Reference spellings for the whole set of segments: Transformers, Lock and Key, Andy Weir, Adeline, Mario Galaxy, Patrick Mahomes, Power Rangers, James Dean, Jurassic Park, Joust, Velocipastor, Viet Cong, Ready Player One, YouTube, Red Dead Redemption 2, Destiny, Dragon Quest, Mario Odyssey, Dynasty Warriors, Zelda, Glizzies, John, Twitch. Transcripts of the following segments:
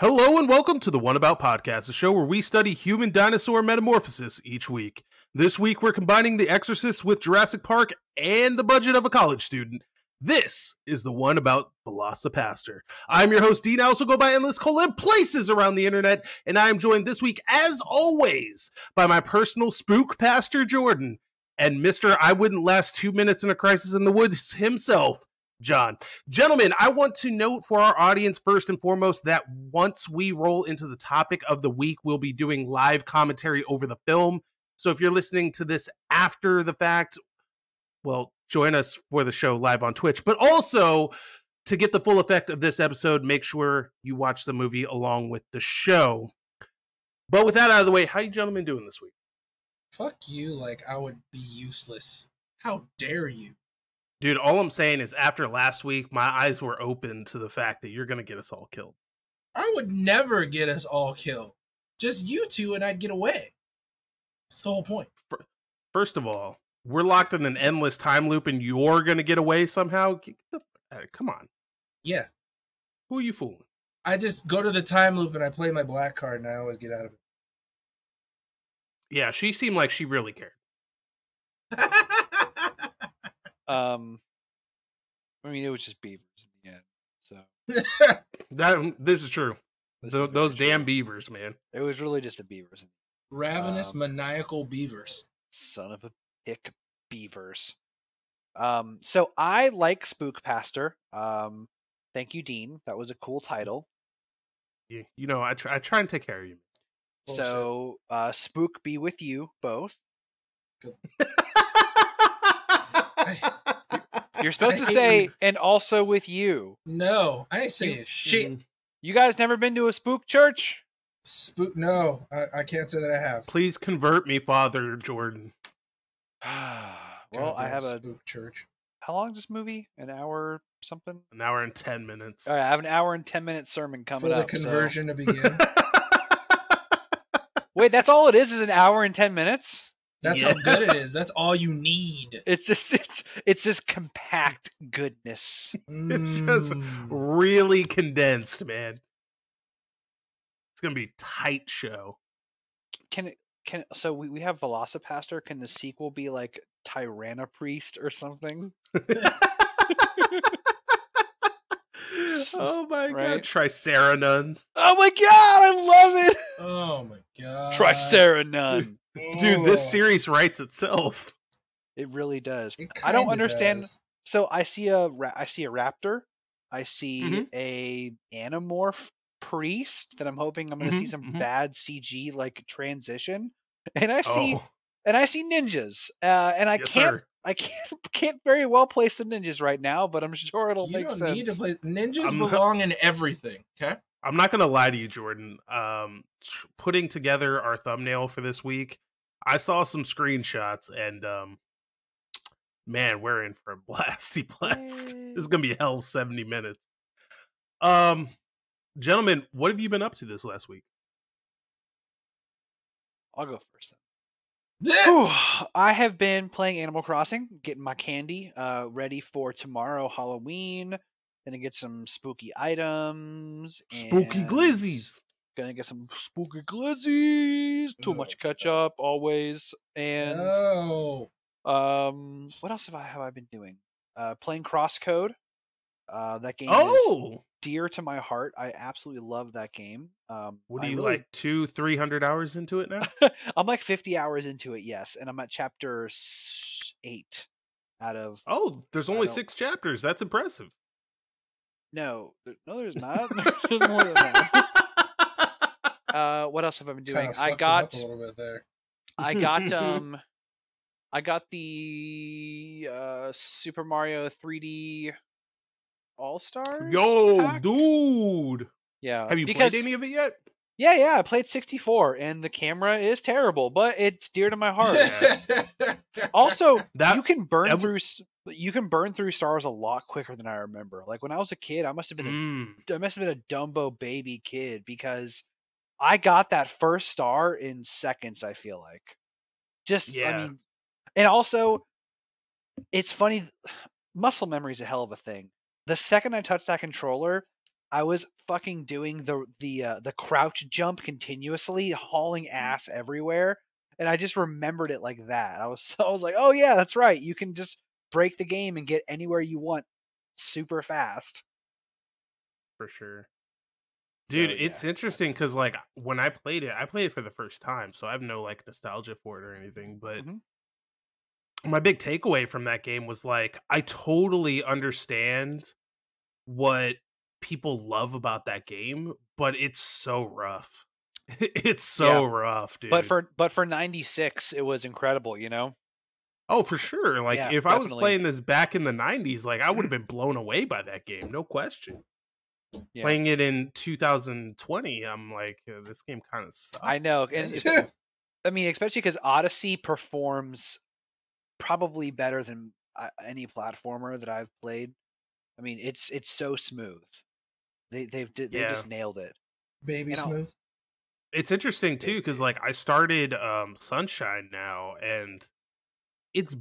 Hello and welcome to The One About Podcast, a show where we study human dinosaur metamorphosis each week. This week we're combining The Exorcist with Jurassic Park and the budget of a college student. This is The One About Velocipastor. I'm your host, Dean. I also go by endless colon places around the internet, and I am joined this week, as always, by my personal spook, Pastor Jordan, and Mr. I Wouldn't Last 2 Minutes in a Crisis in the Woods himself, John. Gentlemen, I want to note for our audience first and foremost that once we roll into the topic of the week, we'll be doing live commentary over the film. So if you're listening to this after the fact, well, join us for the show live on Twitch. But also, to get the full effect of this episode, make sure you watch the movie along with the show. But with that out of the way, how you gentlemen doing this week? Fuck you, like I would be useless. How dare you? Dude, all I'm saying is after last week, my eyes were open to the fact that you're going to get us all killed. I would never get us all killed. Just you two and I'd get away. That's the whole point. First of all, we're locked in an endless time loop and you're going to get away somehow? Get the, come on. Yeah. Who are you fooling? I just go to the time loop and I play my black card and I always get out of it. Yeah, she seemed like she really cared. I mean, it was just beavers in the end, so this is true. Those damn true. Beavers, man. It was really just the beavers. Ravenous, maniacal beavers. Son of a pick beavers. So I like Spook Pastor. Thank you, Dean. That was a cool title. You know, I try and take care of you. Bullshit. So, Spook be with you both. Good. You're supposed to say, and also with you. No, I ain't saying shit. You guys never been to a spook church? Spook? No, I can't say that I have. Please convert me, Father Jordan. Well, I have a spook church. How long is this movie? An hour something? An hour and 10 minutes. All right, I have an hour and 10 minute sermon coming up. For the conversion to begin. Wait, that's all it is an hour and 10 minutes? That's how good it is. That's all you need. It's just it's just compact goodness. It's just really condensed, man. It's gonna be a tight show. So we have Velocipastor. Can the sequel be like Tyrannopriest or something? Oh my god, Triceranun. Oh my god, I love it. Oh my god, Triceranun. Dude, this series writes itself. It really does. It I don't understand. Does. So I see a raptor. I see a animorph priest that I'm hoping I'm going to see some bad CG like transition. And I see ninjas. And I can't very well place the ninjas right now, but I'm sure it'll make sense. You don't need to place ninjas. Belong in everything. Okay. I'm not going to lie to you, Jordan. Putting together our thumbnail for this week, I saw some screenshots, and man, we're in for a blasty blast. This is going to be hell 70 minutes. Gentlemen, what have you been up to this last week? I'll go first. Whew, I have been playing Animal Crossing, getting my candy ready for tomorrow, Halloween. Gonna get some spooky items. Spooky glizzies. Gonna get some spooky glizzies. Too much ketchup, always. And what else have I been doing? Playing Crosscode. That game is dear to my heart. I absolutely love that game. What are you really... like 200-300 hours into it now? I'm like 50 hours into it, yes, and I'm at chapter 8 out of. Oh, there's only 6 chapters. That's impressive. No, there's not. There's more than that. What else have I been doing? I got a little bit there. I got the Super Mario 3D All-Stars. Yo, pack? Dude. Yeah. Have you played any of it yet? Yeah, I played 64 and the camera is terrible, but it's dear to my heart. Also, you can burn through stars a lot quicker than I remember. Like when I was a kid, I must have been a Dumbo baby kid because I got that first star in seconds, I feel like. I mean, and also it's funny, muscle memory is a hell of a thing. The second I touched that controller, I was fucking doing the crouch jump continuously, hauling ass everywhere, and I just remembered it like that. I was like, oh yeah, that's right. You can just break the game and get anywhere you want super fast. For sure. Dude, so, yeah. It's interesting because like when I played it for the first time, so I have no like nostalgia for it or anything, but my big takeaway from that game was like, I totally understand what people love about that game, but it's so rough. It's so rough, dude. But for 96, it was incredible, you know? Oh, for sure. Like, yeah, if definitely. I was playing this back in the 90s, like, I would have been blown away by that game, no question. Yeah. Playing it in 2020, I'm like, this game kind of sucks. I know. And I mean, especially because Odyssey performs probably better than any platformer that I've played. I mean, it's so smooth. They just nailed it. Baby smooth. It's interesting too, because like I started Sunshine now, and it's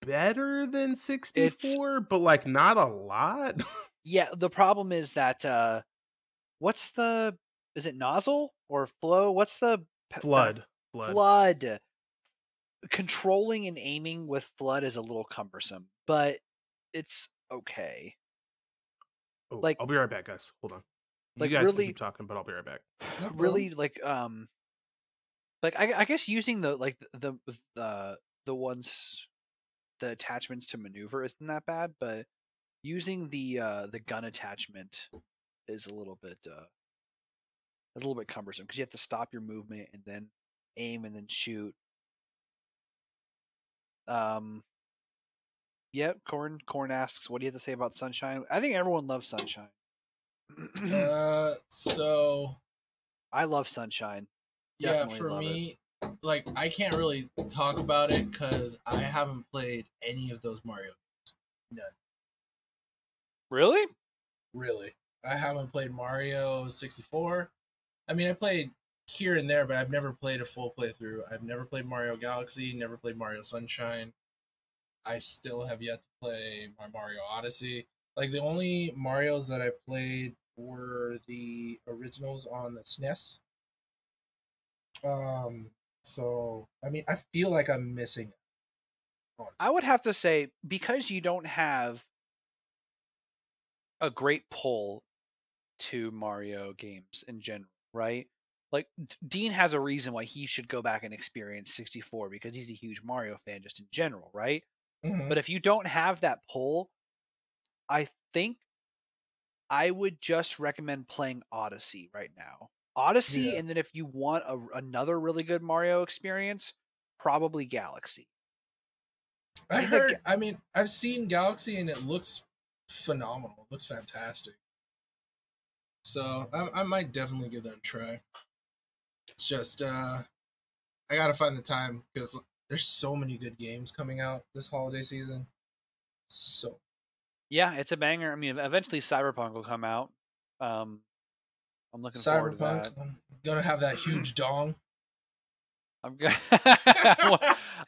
better than 64, but like not a lot. Yeah, the problem is that is it nozzle or flow? What's the flood? Controlling and aiming with flood is a little cumbersome, but it's okay. Oh, like, I'll be right back, guys. Hold on. Like, you guys really, keep talking, but I'll be right back. Really, like I guess using the attachments to maneuver isn't that bad, but using the gun attachment is a little bit cumbersome because you have to stop your movement and then aim and then shoot. Yep. Corn asks, what do you have to say about Sunshine? I think everyone loves Sunshine. So I love Sunshine. Definitely for me, like I can't really talk about it because I haven't played any of those Mario games. None. Really? Really. I haven't played Mario 64. I mean, I played here and there, but I've never played a full playthrough. I've never played Mario Galaxy, never played Mario Sunshine. I still have yet to play my Mario Odyssey. Like, the only Marios that I played were the originals on the SNES. So, I mean, I feel like I'm missing it, honestly. I would have to say, because you don't have a great pull to Mario games in general, right? Like, Dean has a reason why he should go back and experience 64, because he's a huge Mario fan just in general, right? Mm-hmm. But if you don't have that pull, I think I would just recommend playing Odyssey right now. And then if you want another really good Mario experience, probably Galaxy. I've seen Galaxy and it looks phenomenal. It looks fantastic. So I might definitely give that a try. It's just I gotta find the time because there's so many good games coming out this holiday season. So. Yeah, it's a banger. I mean, eventually Cyberpunk will come out. I'm looking forward to that. I'm gonna have that huge dong. I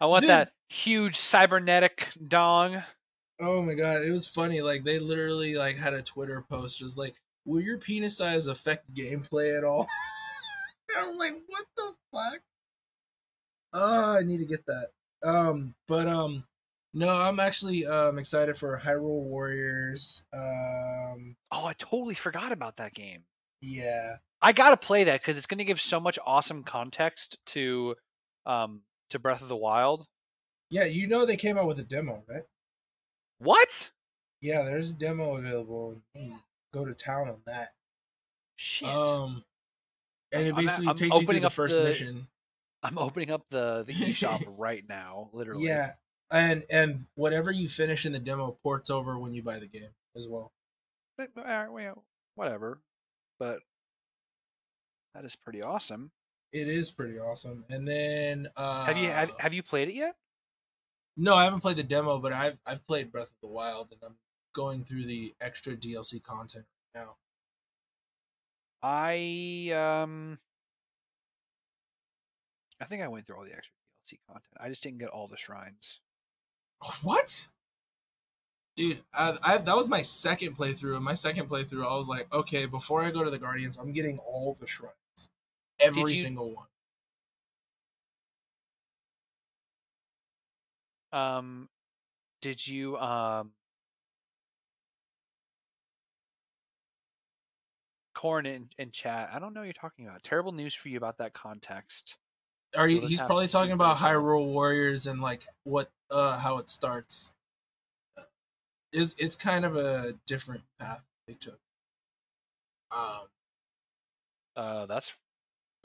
want dude, that huge cybernetic dong. Oh my god, it was funny. Like they literally like had a Twitter post just like, "Will your penis size affect gameplay at all?" And I'm like, "What the fuck?" Oh, I need to get that. No, I'm actually excited for Hyrule Warriors. Oh, I totally forgot about that game. Yeah. I got to play that because it's going to give so much awesome context to Breath of the Wild. Yeah, you know they came out with a demo, right? What? Yeah, there's a demo available. Go to town on that. Shit. And it basically takes you through the first mission. I'm opening up the eShop right now, literally. Yeah. And whatever you finish in the demo ports over when you buy the game as well. All right, well, whatever. But that is pretty awesome. It is pretty awesome. And then have you played it yet? No, I haven't played the demo, but I've played Breath of the Wild, and I'm going through the extra DLC content now. I think I went through all the extra DLC content. I just didn't get all the shrines. What? Dude, that was my second playthrough. And my second playthrough, I was like, okay, before I go to the Guardians, I'm getting all the shrines. Every single one. Did you Corn in chat, I don't know what you're talking about. Terrible news for you about that context. Are you, he's probably talking about Hyrule Warriors and like what how it starts. It's kind of a different path they took. That's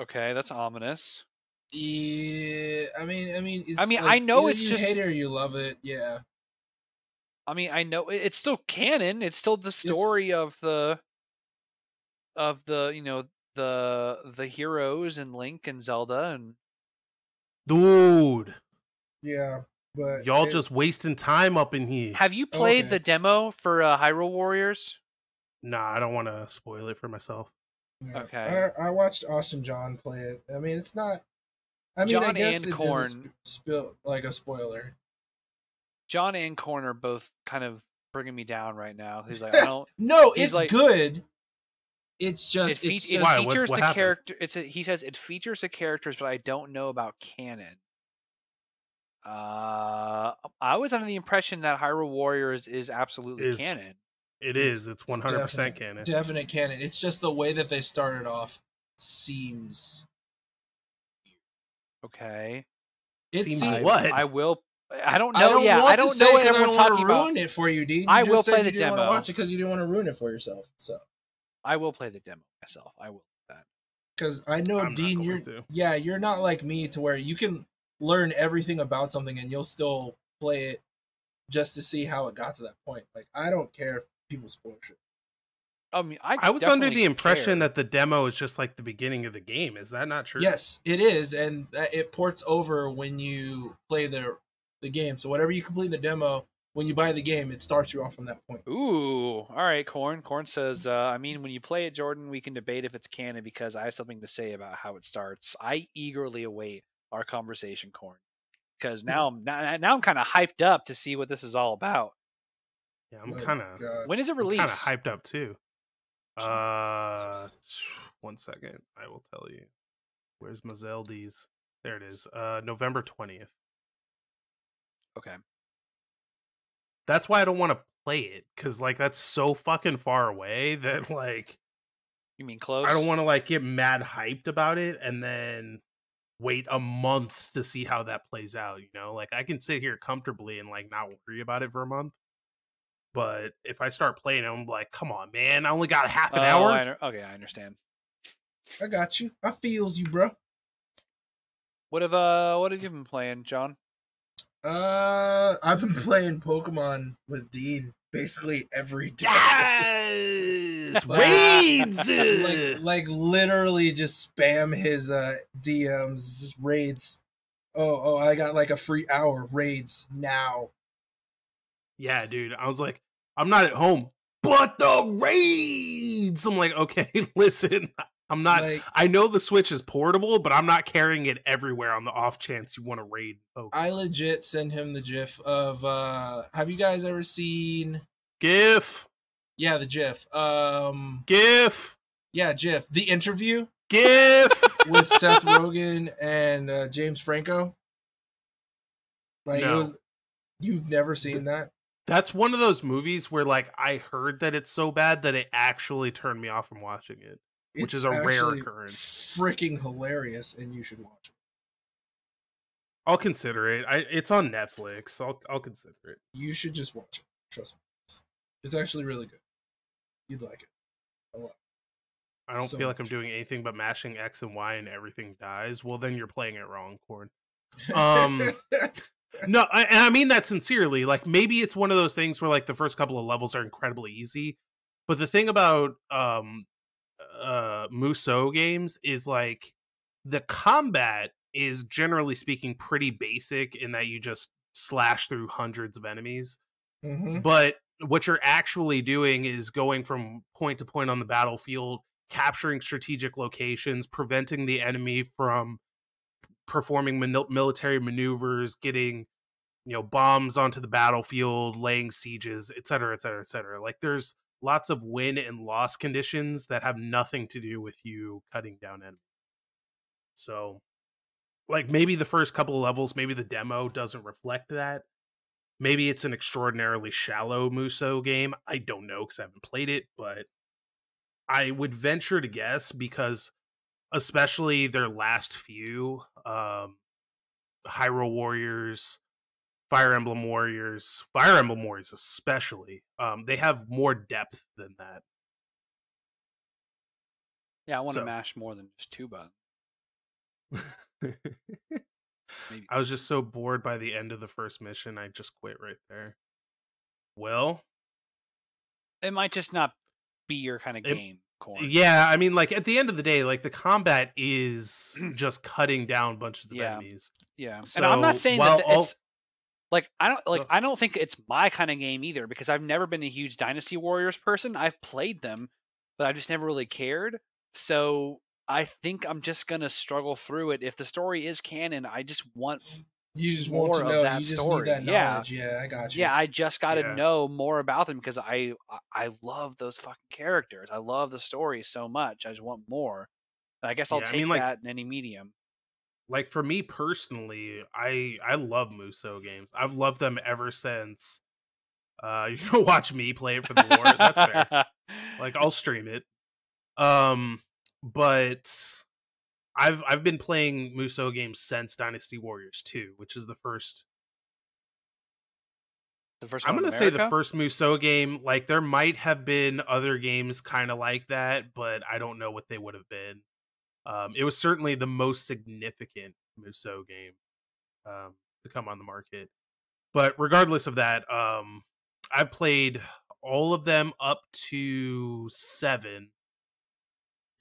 okay, that's ominous. Yeah, I mean, like, I know it's just hate it or you love it, yeah. I mean, I know it's still canon. It's still the story of the you know the heroes and Link and Zelda and dude. Yeah, but y'all just wasting time up in here. Have you played the demo for Hyrule Warriors? Nah, I don't want to spoil it for myself. Yeah. Okay, I watched Austin John play it. I mean, it's not. I mean, John I guess and it Korn is like a spoiler. John and Korn are both kind of bringing me down right now. He's like, I don't. No, it's like, good. It's just it features what the character. He says it features the characters, but I don't know about canon. I was under the impression that Hyrule Warriors is absolutely canon. It is. It's 100% canon. Definite canon. It's just the way that they started off seems okay. I don't know. I don't know what everyone's talking about. Ruin it for you, D. I will play the demo. Watch it because you didn't want to ruin it for yourself. So I will play the demo myself. I will do that because I know Dean. You're not like me to where you can learn everything about something and you'll still play it just to see how it got to that point. Like I don't care if people spoil shit. I mean, I was under the impression that the demo is just like the beginning of the game. Is that not true? Yes, it is, and it ports over when you play the game. So whatever you complete the demo, when you buy the game, it starts you off from that point. Ooh, all right, Korn. Korn says, I mean, when you play it, Jordan, we can debate if it's canon because I have something to say about how it starts. I eagerly await our conversation, Korn, because now I'm kind of hyped up to see what this is all about. Yeah, I'm kind of. When is it released? Kind of hyped up too. Jesus. 1 second, I will tell you. Where's Mazeldi's? There it is. November 20th. Okay. That's why I don't want to play it, because like that's so fucking far away that like. You mean close? I don't want to like get mad hyped about it and then wait a month to see how that plays out. You know, like I can sit here comfortably and like not worry about it for a month. But if I start playing, I'm like, come on, man. I only got half an hour. I understand. I got you. I feels you, bro. What have you been playing, John? I've been playing Pokemon with Dean basically every day. Yes! Raids! like literally just spam his DMs, just raids. Oh, I got like a free hour. Raids now. Yeah, dude. I was like, I'm not at home, but the raids. I'm like, okay, listen, I'm not. Like, I know the Switch is portable, but I'm not carrying it everywhere on the off chance you want to raid. Okay. I legit send him the GIF of. Have you guys ever seen GIF? Yeah, the GIF. GIF. Yeah, GIF. The interview. GIF with Seth Rogen and James Franco. Like no. It was. You've never seen that. That's one of those movies where, like, I heard that it's so bad that it actually turned me off from watching it, which is a rare occurrence. Freaking hilarious, and you should watch it. I'll consider it. It's on Netflix. I'll consider it. You should just watch it. Trust me, it's actually really good. You'd like it a lot. I don't feel like I'm doing anything but mashing X and Y, and everything dies. Well, then you're playing it wrong, Korn. No, I mean that sincerely. Like, maybe it's one of those things where, like, the first couple of levels are incredibly easy. But the thing about Musou games is, like, the combat is, generally speaking, pretty basic in that you just slash through hundreds of enemies. Mm-hmm. But what you're actually doing is going from point to point on the battlefield, capturing strategic locations, preventing the enemy from performing military maneuvers, getting you know, bombs onto the battlefield, laying sieges, et cetera, et cetera, et cetera. Like, there's lots of win and loss conditions that have nothing to do with you cutting down enemies. So, like, maybe the first couple of levels, maybe the demo doesn't reflect that. Maybe it's an extraordinarily shallow Musou game. I don't know because I haven't played it, but I would venture to guess, because especially their last few, Hyrule Warriors, Fire Emblem Warriors especially, they have more depth than that. Yeah, I want to mash more than just two buttons. Maybe. I was just so bored by the end of the first mission, I just quit right there. Well, it might just not be your kind of game, Corn. Yeah, I mean, like, at the end of the day, like, the combat is just cutting down bunches of enemies. Yeah, so, and I'm not saying that it's like, I don't think it's my kind of game either, because I've never been a huge Dynasty Warriors person. I've played them, but I just never really cared. So I think I'm just gonna struggle through it. If the story is canon, I just want more of that story. Need that knowledge. Yeah, I got you. Yeah, I just gotta know more about them, because I love those fucking characters. I love the story so much. I just want more. And I guess I'll take that in any medium. Like, for me personally, I love Musou games. I've loved them ever since. You can watch me play it for the lore. That's fair. Like, I'll stream it. But I've been playing Musou games since Dynasty Warriors 2, which is the first. I'm gonna say the first Musou game. Like, there might have been other games kind of like that, but I don't know what they would have been. It was certainly the most significant Musou game to come on the market. But regardless of that, I've played all of them up to 7.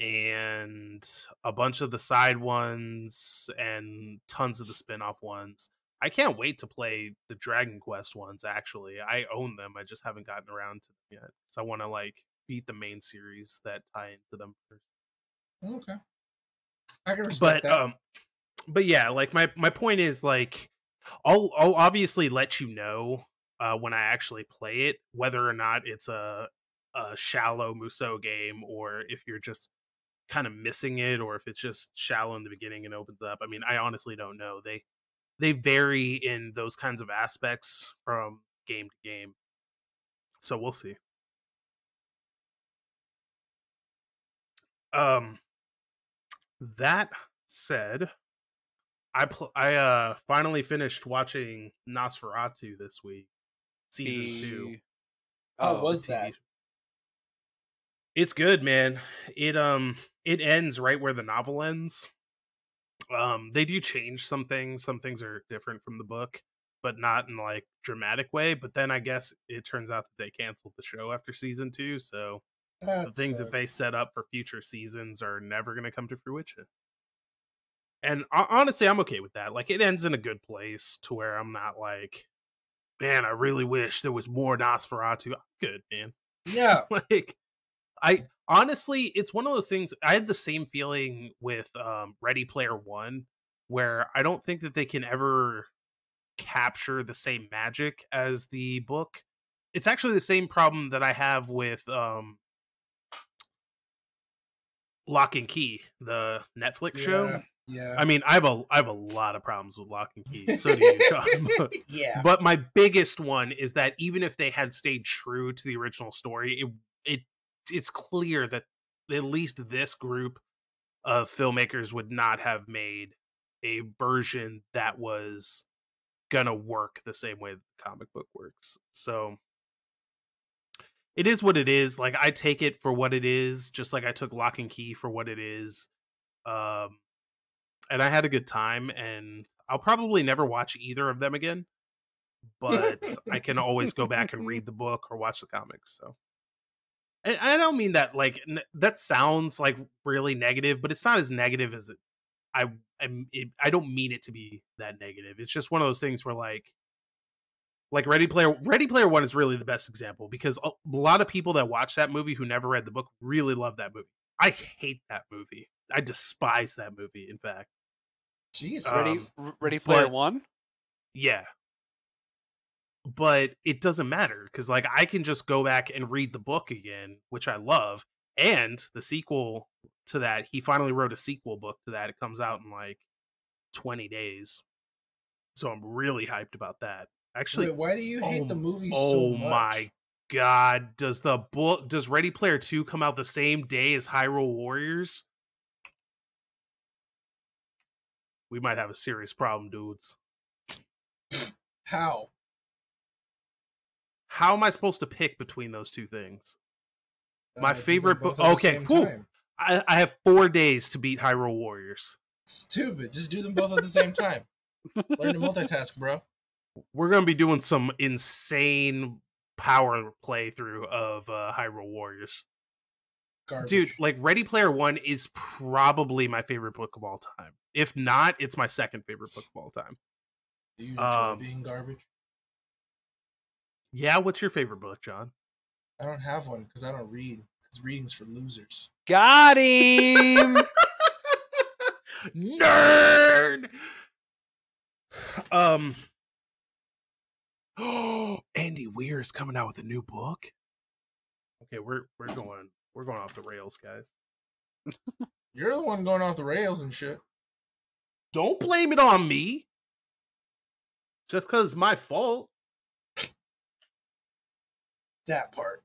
And a bunch of the side ones and tons of the spin-off ones. I can't wait to play the Dragon Quest ones, actually. I own them. I just haven't gotten around to them yet. So I want to, like, beat the main series that tie into them first. Okay. I can respect that. But yeah, like, my point is, like, I'll obviously let you know when I actually play it, whether or not it's a shallow Musou game, or if you're just kind of missing it, or if it's just shallow in the beginning and opens up. I mean, I honestly don't know. They vary in those kinds of aspects from game to game, so we'll see. That said, I finally finished watching Nosferatu this week, season 2. How was that? It's good, man. It ends right where the novel ends. They do change some things. Some things are different from the book, but not in, like, dramatic way. But then I guess it turns out that they canceled the show after season 2, so the things that they set up for future seasons are never going to come to fruition. And honestly, I'm okay with that. Like, it ends in a good place to where I'm not like, man, I really wish there was more Nosferatu. I'm good, man. Yeah. Like, I honestly, it's one of those things. I had the same feeling with Ready Player One, where I don't think that they can ever capture the same magic as the book. It's actually the same problem that I have with Lock and Key, the Netflix show. Yeah, I mean, I have a lot of problems with Lock and Key. So do you, John. Yeah. But my biggest one is that even if they had stayed true to the original story, it's clear that at least this group of filmmakers would not have made a version that was gonna work the same way the comic book works. So it is what it is. Like, I take it for what it is, just like I took Lock and Key for what it is. And I had a good time, and I'll probably never watch either of them again, but I can always go back and read the book or watch the comics. So. And I don't mean that, like, that sounds like really negative, but it's not as negative as I don't mean it to be that negative. It's just one of those things where, like Ready Player One is really the best example, because a lot of people that watch that movie who never read the book really love that movie. I hate that movie. I despise that movie, in fact. Jeez. Ready Player One? Yeah. But it doesn't matter because, like, I can just go back and read the book again, which I love. And the sequel to that, he finally wrote a sequel book to that. It comes out in like 20 days. So I'm really hyped about that. Actually, wait, why do you hate the movie so much? Oh my God. Does the book, does Ready Player 2 come out the same day as Hyrule Warriors? We might have a serious problem, dudes. How? How am I supposed to pick between those two things? My favorite book. Okay, cool. I have 4 days to beat Hyrule Warriors. Stupid. Just do them both at the same time. Learn to multitask, bro. We're going to be doing some insane power playthrough of Hyrule Warriors. Garbage. Dude, like, Ready Player One is probably my favorite book of all time. If not, it's my second favorite book of all time. Do you enjoy being garbage? Yeah, what's your favorite book, John? I don't have one because I don't read. Because reading's for losers. Got him! Nerd! Oh, Andy Weir is coming out with a new book. Okay, we're going off the rails, guys. You're the one going off the rails and shit. Don't blame it on me. Just because it's my fault. That part.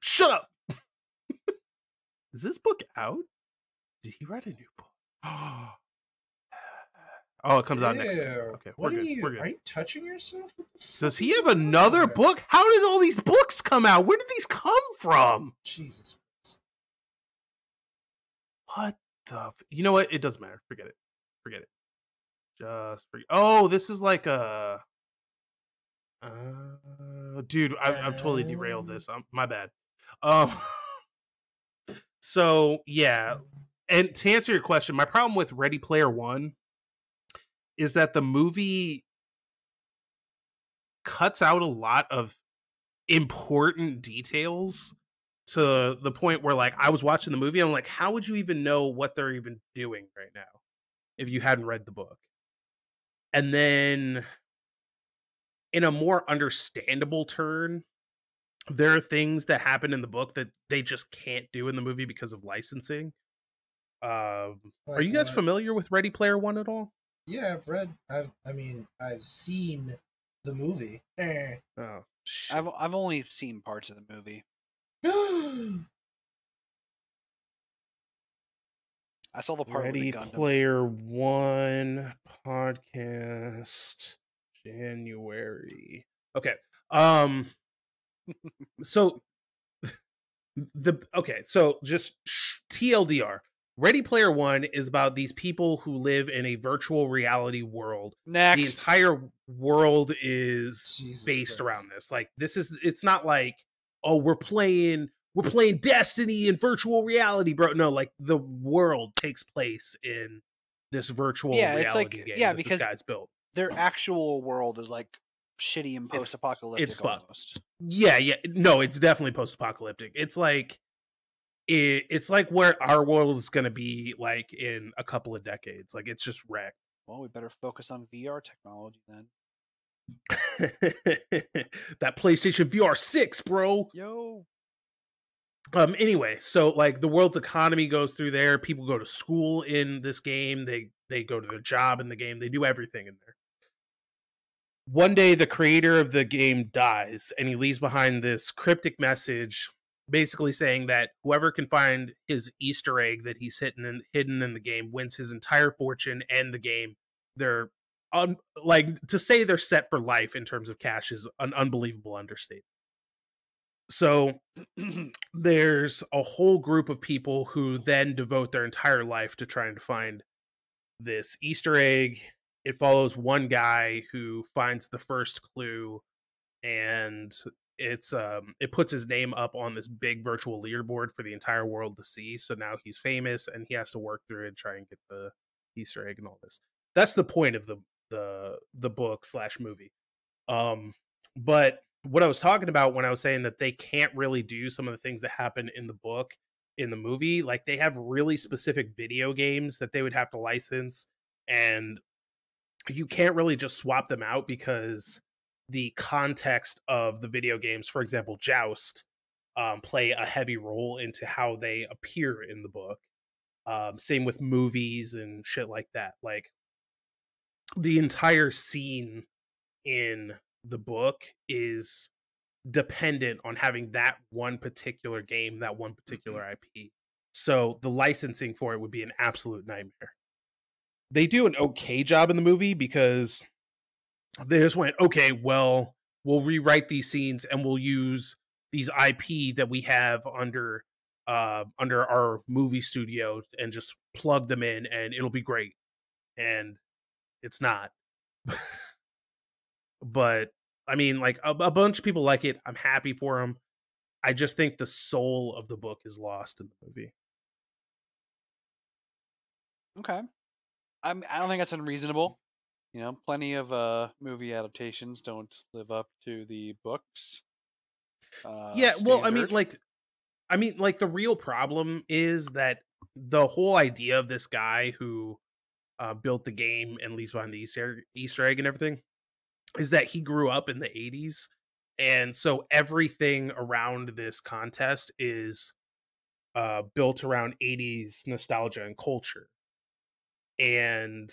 Shut up. Is this book out? Did he write a new book? Oh, it comes out next week. Okay, we're good. Are you touching yourself? Does he have another book? How did all these books come out? Where did these come from? Jesus. What the? You know what? It doesn't matter. Forget it. Just forget. Oh, this is like a. Dude, I've totally derailed this. My bad. So yeah, and to answer your question, my problem with Ready Player One is that the movie cuts out a lot of important details to the point where, like, I was watching the movie, I'm like, how would you even know what they're even doing right now if you hadn't read the book? And then, in a more understandable turn, there are things that happen in the book that they just can't do in the movie because of licensing. Are you guys familiar with Ready Player One at all? Yeah, I've read. I've seen the movie. Oh, shit. I've only seen parts of the movie. I saw the part with the Gundam. Ready Player One podcast. January. Okay. So just TLDR. Ready Player One is about these people who live in a virtual reality world. Next. The entire world is based around this. Like, it's not like, oh, we're playing Destiny in virtual reality, bro. No, like, the world takes place in this virtual reality game because this guy's built. Their actual world is like shitty and post-apocalyptic. It's almost. Yeah. No, it's definitely post-apocalyptic. It's like it's like where our world is going to be like in a couple of decades. Like, it's just wrecked. Well, we better focus on VR technology then. That PlayStation VR 6, bro. Yo. Anyway, so like the world's economy goes through there. People go to school in this game. They go to their job in the game. They do everything in there. One day, the creator of the game dies, and he leaves behind this cryptic message, basically saying that whoever can find his Easter egg that he's hidden in the game wins his entire fortune and the game. They're to say they're set for life in terms of cash is an unbelievable understatement. So there's a whole group of people who then devote their entire life to trying to find this Easter egg. It follows one guy who finds the first clue, and it's it puts his name up on this big virtual leaderboard for the entire world to see. So now he's famous, and he has to work through and try and get the Easter egg and all this. That's the point of the book/movie. But what I was talking about when I was saying that they can't really do some of the things that happen in the book in the movie, like, they have really specific video games that they would have to license, and you can't really just swap them out because the context of the video games, for example, Joust, play a heavy role into how they appear in the book. Same with movies and shit like that. Like, the entire scene in the book is dependent on having that one particular game, that one particular IP. So the licensing for it would be an absolute nightmare. They do an okay job in the movie because they just went, okay, well, we'll rewrite these scenes and we'll use these IP that we have under our movie studio and just plug them in and it'll be great. And it's not. But I mean, like, a bunch of people like it. I'm happy for them. I just think the soul of the book is lost in the movie. Okay. I don't think that's unreasonable. You know, plenty of movie adaptations don't live up to the books. Standard. I mean, like the real problem is that the whole idea of this guy who built the game and leaves behind the Easter egg and everything is that he grew up in the 80s. And so everything around this contest is built around 80s nostalgia and culture. And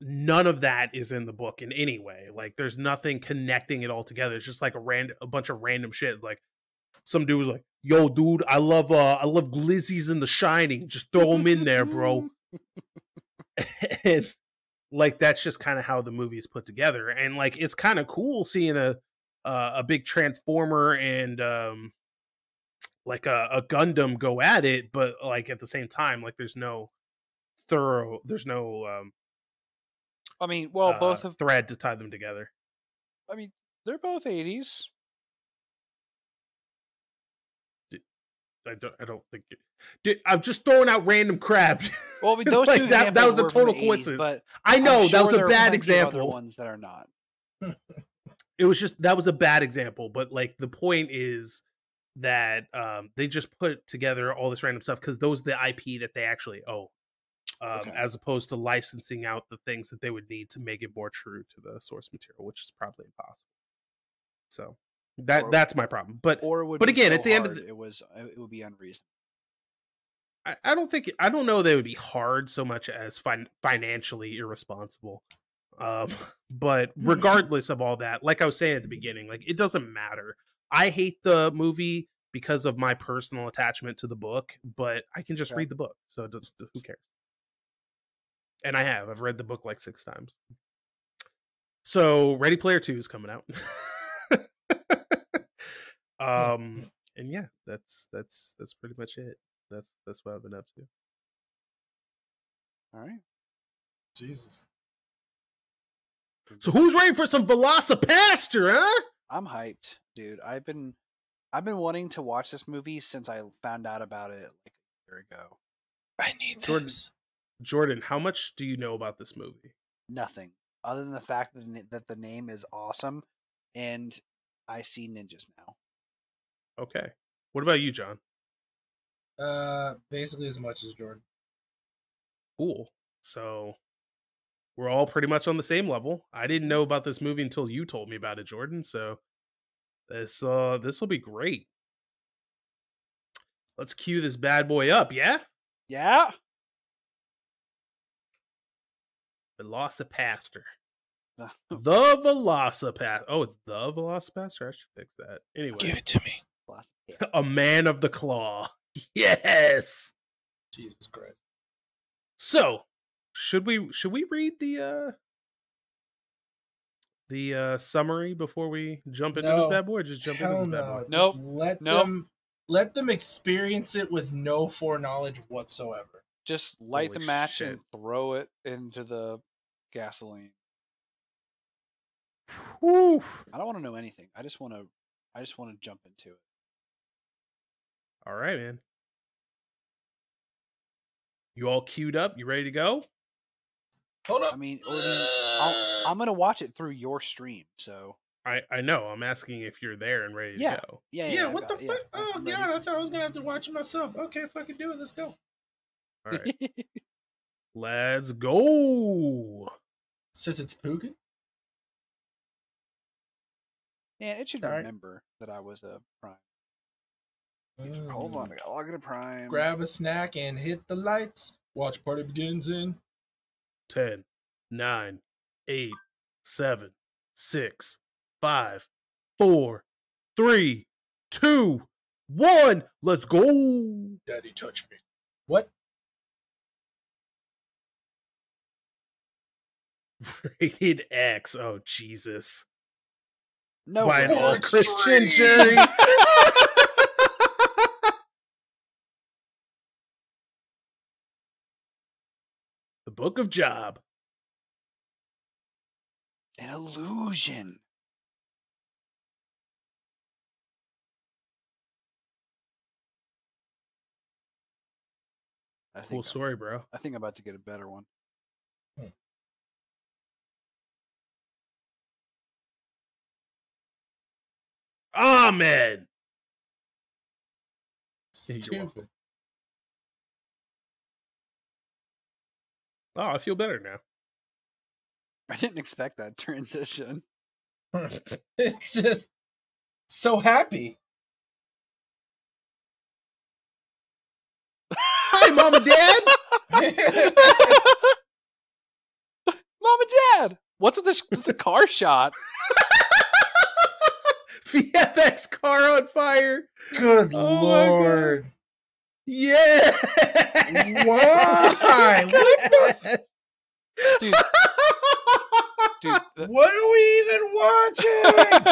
none of that is in the book in any way. Like, there's nothing connecting it all together. It's just like a bunch of random shit. Like, some dude was like, "Yo, dude, I love Glizzies in The Shining. Just throw them in there, bro." And like, that's just kind of how the movie is put together. And like, it's kind of cool seeing a big Transformer and like a Gundam go at it, but like at the same time, like there's no thread to tie them together. I mean, they're both 80s. I don't think. I'm just throwing out random crap. Well, I mean, those like, two that was a total coincidence. 80s, but I know sure that was a bad example. Other ones that are not. It was just that was a bad example, but like the point is that they just put together all this random stuff because those are the IP that they actually own, as opposed to licensing out the things that they would need to make it more true to the source material, which is probably impossible. So. That's my problem. But it would be unreasonable. I don't know they would be hard so much as financially irresponsible. But regardless of all that, like I was saying at the beginning, like it doesn't matter. I hate the movie because of my personal attachment to the book, but I can just read the book, so who cares? And I've read the book like 6 times. So Ready Player 2 is coming out. And yeah, that's pretty much it. That's what I've been up to. All right. Jesus. So who's ready for some Velocipastor, huh? I'm hyped, dude. I've been wanting to watch this movie since I found out about it like a year ago. I need this. Jordan, how much do you know about this movie? Nothing. Other than the fact that the name is awesome and I see ninjas now. Okay. What about you, John? Basically as much as Jordan. Cool. So we're all pretty much on the same level. I didn't know about this movie until you told me about it, Jordan. So this will be great. Let's cue this bad boy up, yeah? Yeah. Velocipastor. The Velocipastor. Oh, it's the Velocipastor. I should fix that. Anyway, give it to me. A man of the claw. Yes. Jesus Christ. So, should we read the summary before we jump into this bad boy? Or just jump into this bad boy. Nope. Let them experience it with no foreknowledge whatsoever. Just light the match and throw it into the gasoline. Whew. I don't want to know anything. I just want to jump into it. All right, man. You all queued up? You ready to go? Hold up. I mean, I'm going to watch it through your stream, so. I know. I'm asking if you're there and ready to go. Yeah, what the fuck? Yeah. Oh, God, I thought I was going to have to watch it myself. Okay, fucking do it. Let's go. All right. Let's go. Since it's Pookin? Yeah, it should remember that I was a Prime. Hold on, I gotta log into Prime. Grab a snack and hit the lights. Watch party begins in 10, 9, 8, 7, 6, 5, 4, 3, 2, 1. Let's go. Daddy touched me. What? Rated X. Oh, Jesus. No, by an all Christian jury. The Book of Job. An illusion. Cool story, bro. I think I'm about to get a better one. Amen. Stupid. Oh, I feel better now. I didn't expect that transition. It's just so happy. Hi, Mom and Dad. Mom and Dad, what's with this the car shot? VFX car on fire. Good Lord. Yeah. Why? What the f- Dude. Dude. What are we even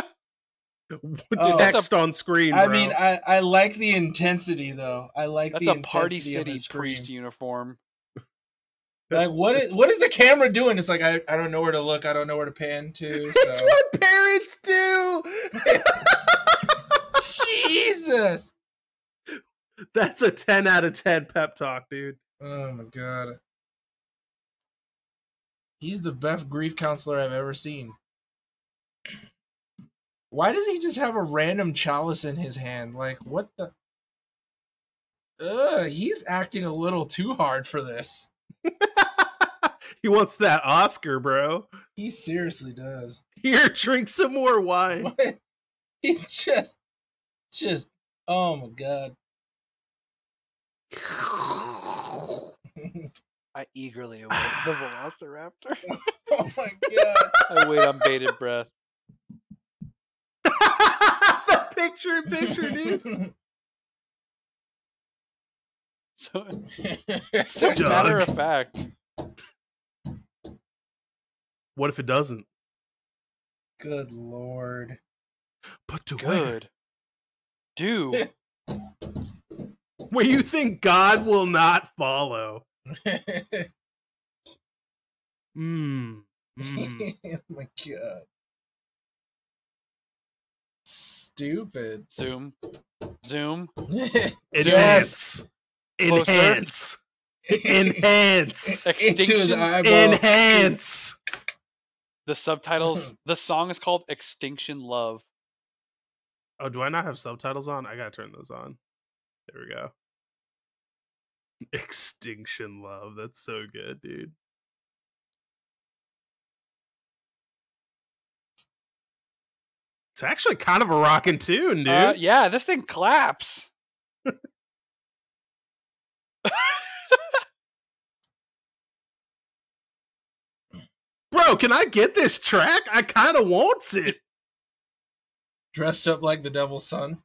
watching? Text on screen, bro. I mean, I like the intensity, though. I like the intensity. That's a Party City priest uniform. Like, what is the camera doing? It's like, I don't know where to look. I don't know where to pan to. So. It's what parents do. Jesus. That's a 10 out of 10 pep talk, dude. Oh, my God. He's the best grief counselor I've ever seen. Why does he just have a random chalice in his hand? Like, what the... Ugh, he's acting a little too hard for this. He wants that Oscar, bro. He seriously does. Here, drink some more wine. What? He just oh my God. I eagerly await the Velociraptor. Oh my God. I wait on bated breath. The picture, dude. So matter of fact. What if it doesn't? Good Lord. But to good. Do. Where you think God will not follow. Oh my God. Stupid. Zoom. Advance. Enhance. Enhance. Extinction. Enhance. The subtitles. The song is called Extinction Love. Oh, do I not have subtitles on? I gotta turn those on. There we go. Extinction Love. That's so good, dude. It's actually kind of a rockin' tune, dude. Yeah, this thing claps. Bro, can I get this track? I kind of wants it. Dressed up like the devil's son.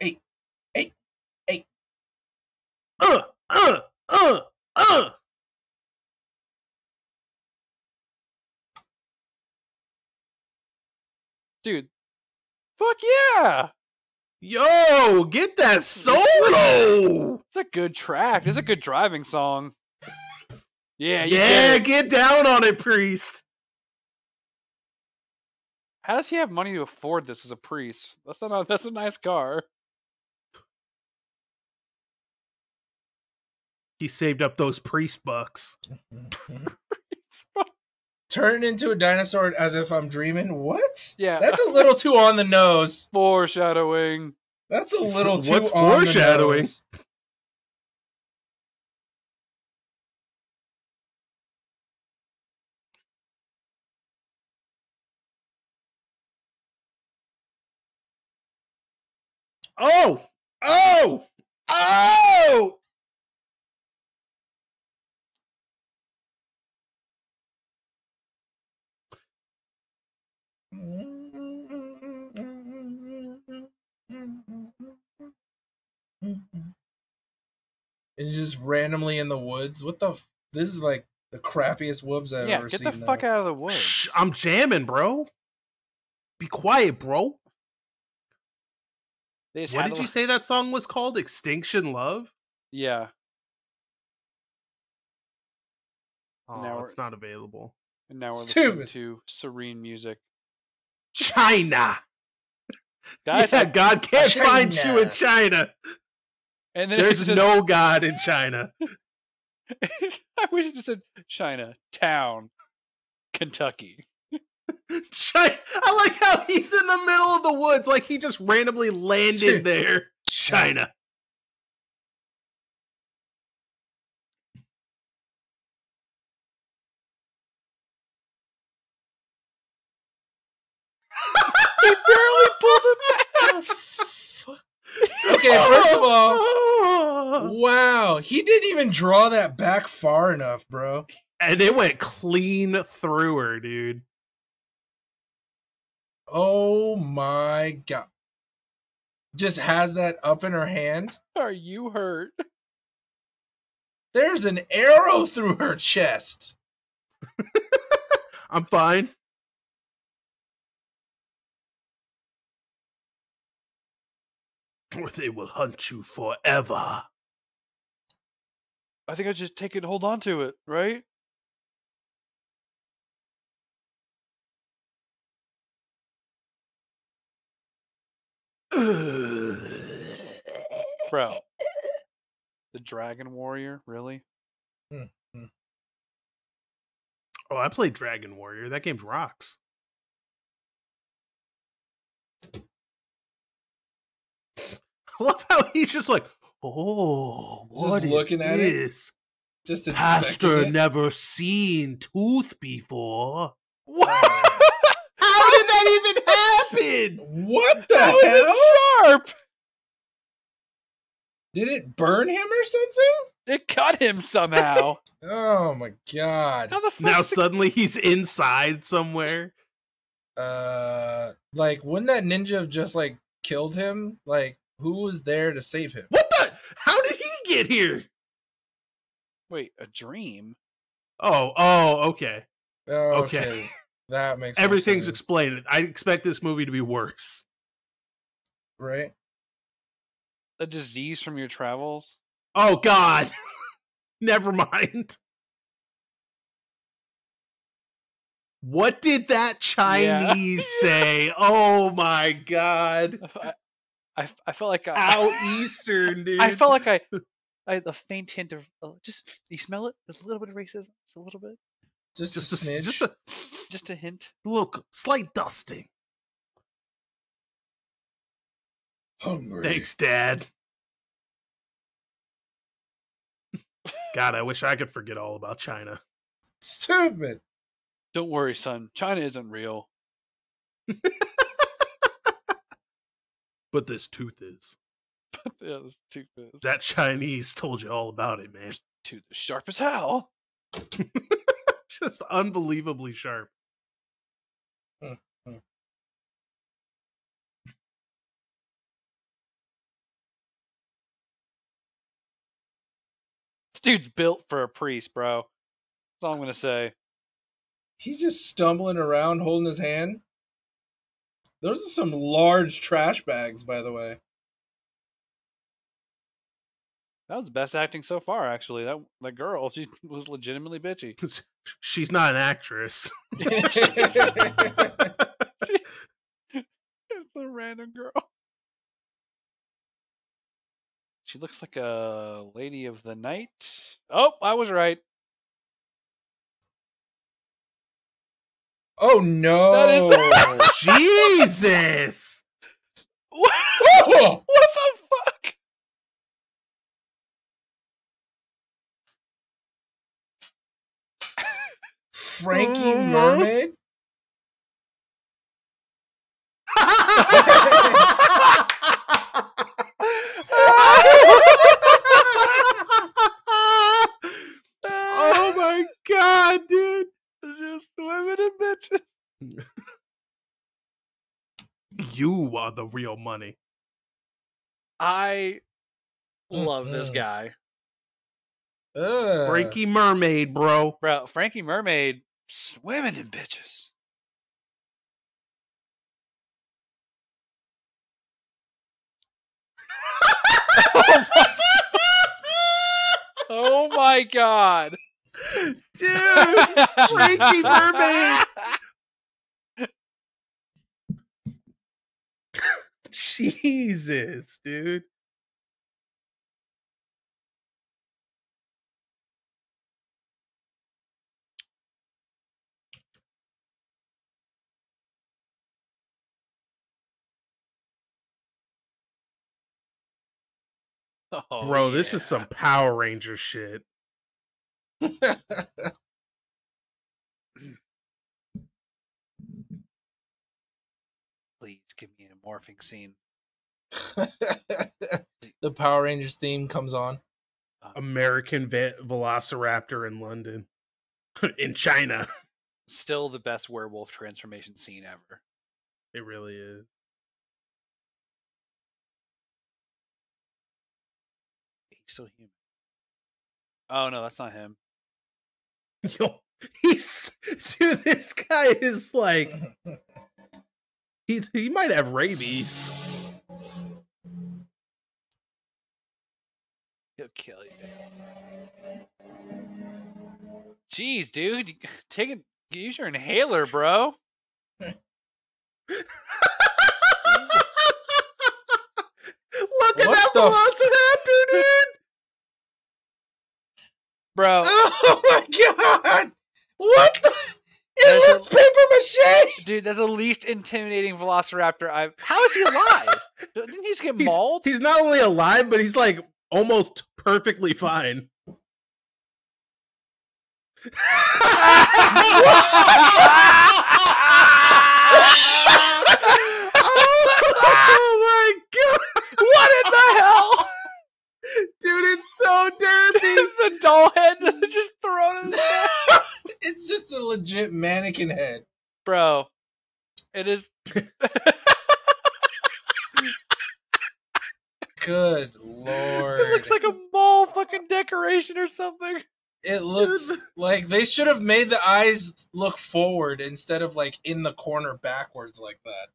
Hey. Dude. Fuck yeah. Yo, get that solo. It's a good track. It's a good driving song. Yeah, get down on it, priest. How does he have money to afford this as a priest? That's a nice car. He saved up those priest bucks. Turn into a dinosaur as if I'm dreaming. What? Yeah. That's a little too on the nose. Foreshadowing. That's a little too What's on foreshadowing? The nose. Oh! And just randomly in the woods. What the? This is like the crappiest woods I've ever seen. Yeah, get the fuck out of the woods. Shh, I'm jamming, bro. Be quiet, bro. What did you say that song was called? Extinction Love? Yeah. Oh, it's not available. And now we're listening to serene music. China! Guys, yeah, God can't find you in China! And then there's just no God in China. I wish it just said China, town, Kentucky. China. I like how he's in the middle of the woods, like he just randomly landed there. China. He barely pulled it back. Okay, first of all, wow, he didn't even draw that back far enough, bro. And it went clean through her, dude. Oh my God. Just has that up in her hand. Are you hurt? There's an arrow through her chest. I'm fine. Or they will hunt you forever. I think I just take it and hold on to it, right? Bro, the Dragon Warrior, really? Mm-hmm. Oh, I played Dragon Warrior. That game rocks. I love how he's just like, oh, what just is looking at this? It. Just Pastor it. Never seen tooth before. What? How did that even happen? What the hell? It sharp. Did it burn him or something? It cut him somehow. Oh my God! How the fuck now suddenly he's inside somewhere. Like wouldn't that ninja have just like killed him? Like who was there to save him? What the? How did he get here? Wait, a dream? Oh, okay. Oh, okay. That makes everything's explained. I expect this movie to be worse. Right? A disease from your travels? Oh God. Never mind. What did that Chinese say? Oh my God. I felt like how Eastern, dude. I felt like I had a faint hint of just you smell it? There's a little bit of racism. It's a little bit. Just a smidge. Just a hint. Look, slight dusting. Hungry. Thanks, Dad. God, I wish I could forget all about China. Stupid. Don't worry, son. China isn't real. But this tooth is. Yeah, this tooth is. That Chinese told you all about it, man. Tooth is sharp as hell. Just unbelievably sharp. This dude's built for a priest, bro. That's all I'm gonna say. He's just stumbling around holding his hand. Those are some large trash bags, by the way. That was the best acting so far, actually. That girl, she was legitimately bitchy. She's not an actress. She's a random girl. She looks like a lady of the night. Oh, I was right. Oh, no. That is Jesus. What the fuck? Frankie Mermaid? the real money. I love this guy. Frankie Mermaid, bro. Bro, Frankie Mermaid swimming in bitches. Oh my god. Dude, Frankie Mermaid. Jesus, dude. Oh, bro, this is some Power Ranger shit. Please give me a morphing scene. The Power Rangers theme comes on. American Velociraptor in London. In China. Still the best werewolf transformation scene ever. It really is. Still human. Oh no, that's not him. Yo, he's, dude, this guy is like, he might have rabies. He'll kill you. Jeez, dude, take it. Use your inhaler, bro. Look at that Velociraptor, dude. Bro. Oh my god! What the? It looks paper mache! Dude, that's the least intimidating Velociraptor I've... How is he alive? Didn't he just get mauled? He's not only alive, but he's like almost perfectly fine. Oh my god! What in the hell? Dude, it's so dirty. The doll head just thrown in his head. It's just a legit mannequin head. Bro, it is. Good lord. It looks like a mall fucking decoration or something. It looks like they should have made the eyes look forward instead of like in the corner backwards like that.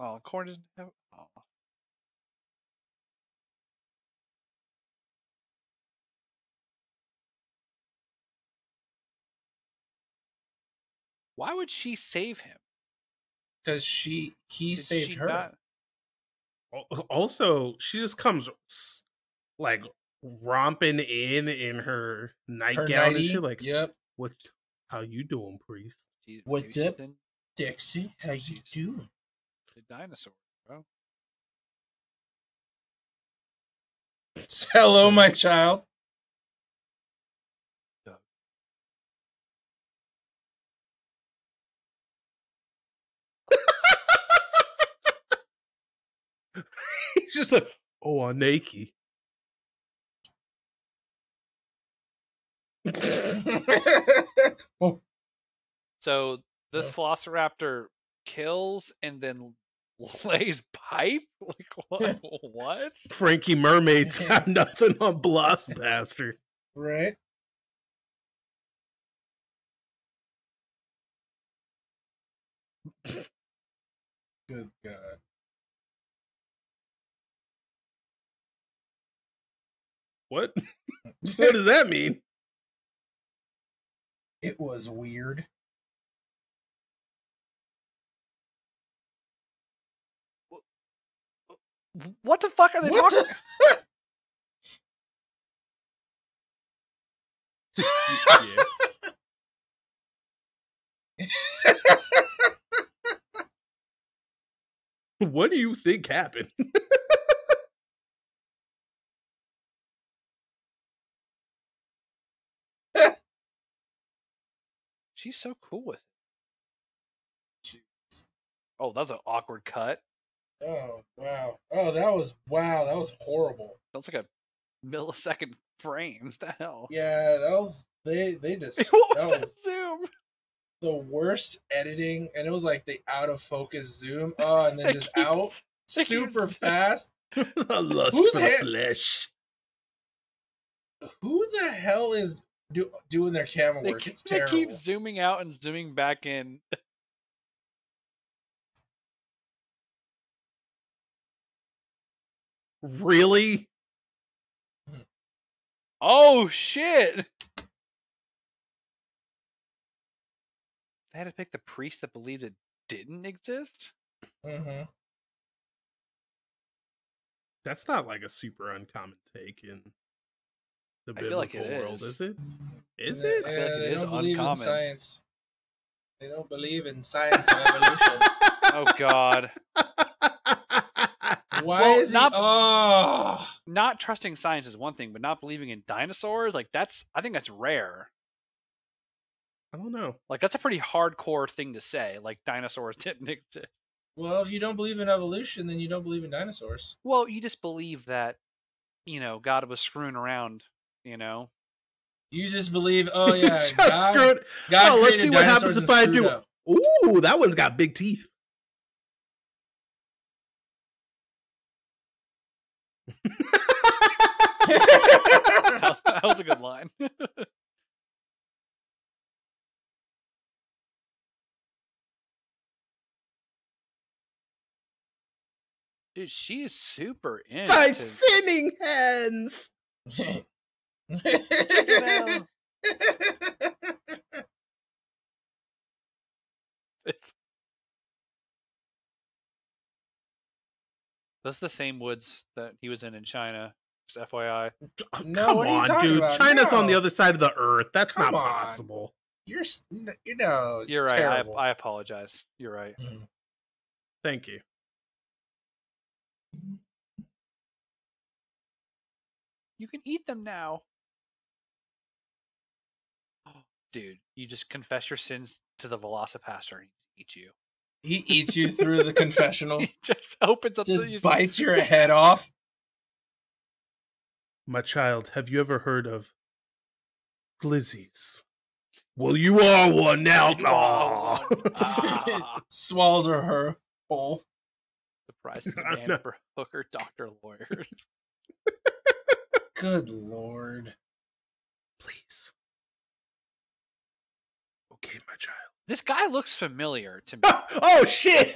Oh, corn doesn't have... Oh. Why would she save him? Because he saved her. Not... Also, she just comes like romping in her nightgown and shit. Like, yep. What? How you doing, priest? What's up, Dexy? How you doing? The dinosaur, bro. Hello, my child. He's just like, oh, I'm naked. Oh. So this Velociraptor kills and then lays pipe? Like what? What? Frankie Mermaid's got nothing on Velocipastor. Right? Good God. What? What does that mean? It was weird. What the fuck are they talking? What do you think happened? She's so cool with it. Jeez. Oh, that was an awkward cut. Oh, wow. Oh, that was horrible. That's like a millisecond frame. What the hell? Yeah, that was, they just, what was that zoom? the worst editing, and it was like the out of focus zoom. Oh, and then just out super fast. I lost my flesh. Who the hell is doing their camera work? It's terrible. They keep zooming out and zooming back in. Really? Oh shit! They had to pick the priest that believed it didn't exist. Mm-hmm. That's not like a super uncommon take in the biblical world, is it? Is it? Yeah, like they don't believe in science. They don't believe in science and evolution. Oh God. Why is he... not trusting science is one thing, but not believing in dinosaurs, like that's, I think that's rare. I don't know. Like that's a pretty hardcore thing to say. Like dinosaurs didn't exist. Well, if you don't believe in evolution, then you don't believe in dinosaurs. Well, you just believe that, you know, God was screwing around. You know. You just believe. Oh yeah, just God screwed. God, oh, let's see what happens if I do. Up. Ooh, that one's got big teeth. That was a good line. Dude, she is super into... My sinning hands! Check it out. That's the same woods that he was in China. Just FYI. Oh, no, come on, dude. About? China's on the other side of the earth. That's come not on. Possible. You know, you're right. I apologize. You're right. Mm. Thank you. You can eat them now. Oh, dude, you just confess your sins to the Velocipastor and he eats you. He eats you through the confessional. He just opens up, just bites your head off. My child, have you ever heard of glizzies? Well, you are one now. Swallows her bowl. Surprise demand for hooker doctor lawyers. Good lord. Please. Okay, my child. This guy looks familiar to me. Oh shit!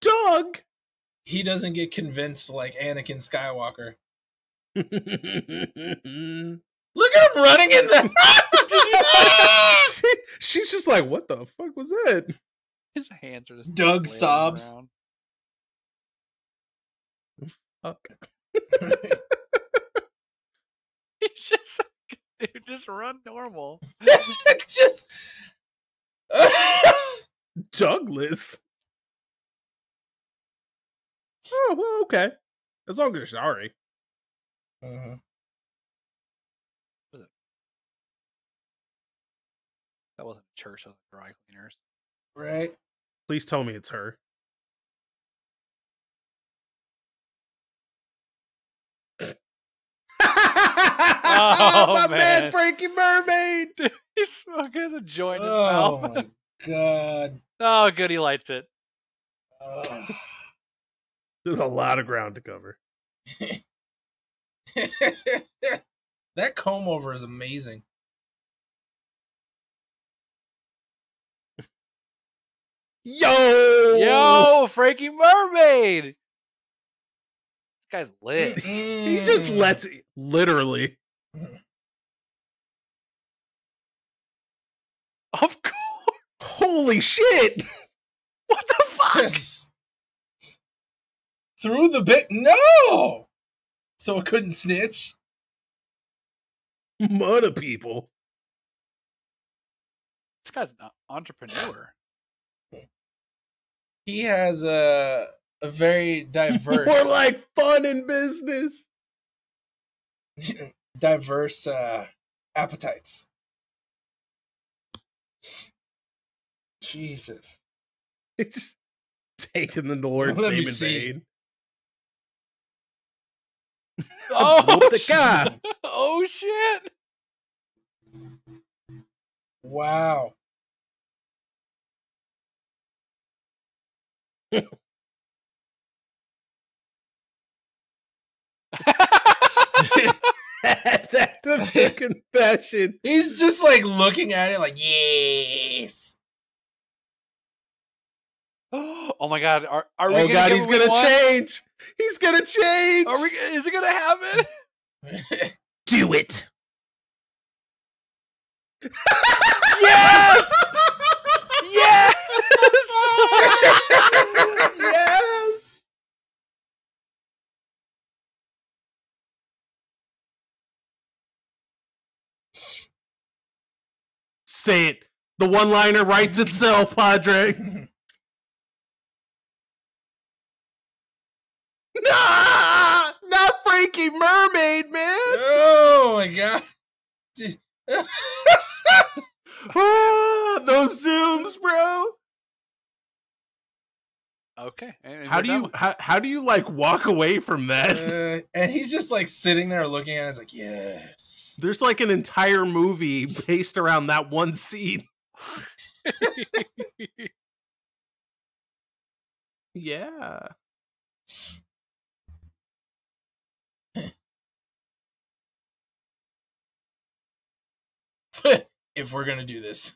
Doug! He doesn't get convinced like Anakin Skywalker. Look at him running in the she's just like, what the fuck was that? His hands are just Doug sobs. Fuck. He's just like, dude, just run normal. Just Douglas. Oh well, okay. As long as you're sorry. Uh-huh. That wasn't a church, that was dry cleaners. Right. Please tell me it's her. Oh, my man, Frankie Mermaid! Dude, he's smoking a joint in his mouth. Oh, my God. Oh, good, he lights it. There's a lot of ground to cover. That comb over is amazing. Yo, Frankie Mermaid. This guy's lit. He just lets it, literally. Of course. Holy shit! What the fuck? Yes. Through the bit. No. So it couldn't snitch. Murder people. This guy's an entrepreneur. He has a very diverse... More like fun and business. Diverse appetites. Jesus. It's just taking the Lord's name in vain. Oh, the God. Oh, shit. Wow. That's the fucking fashion. He's just like looking at it like, yes. Oh my God. Are we oh God, he's going to change. He's going to change. Is it going to happen? Do it. Yes! Yes! Yes! Say it. The one-liner writes itself, Padre. Nah! Not Frankie Mermaid, man! Oh my God. Ah, those zooms, bro. Okay. How do you like walk away from that? And he's just like sitting there looking at us like, yes. There's like an entire movie based around that one scene. Yeah. If we're gonna do this.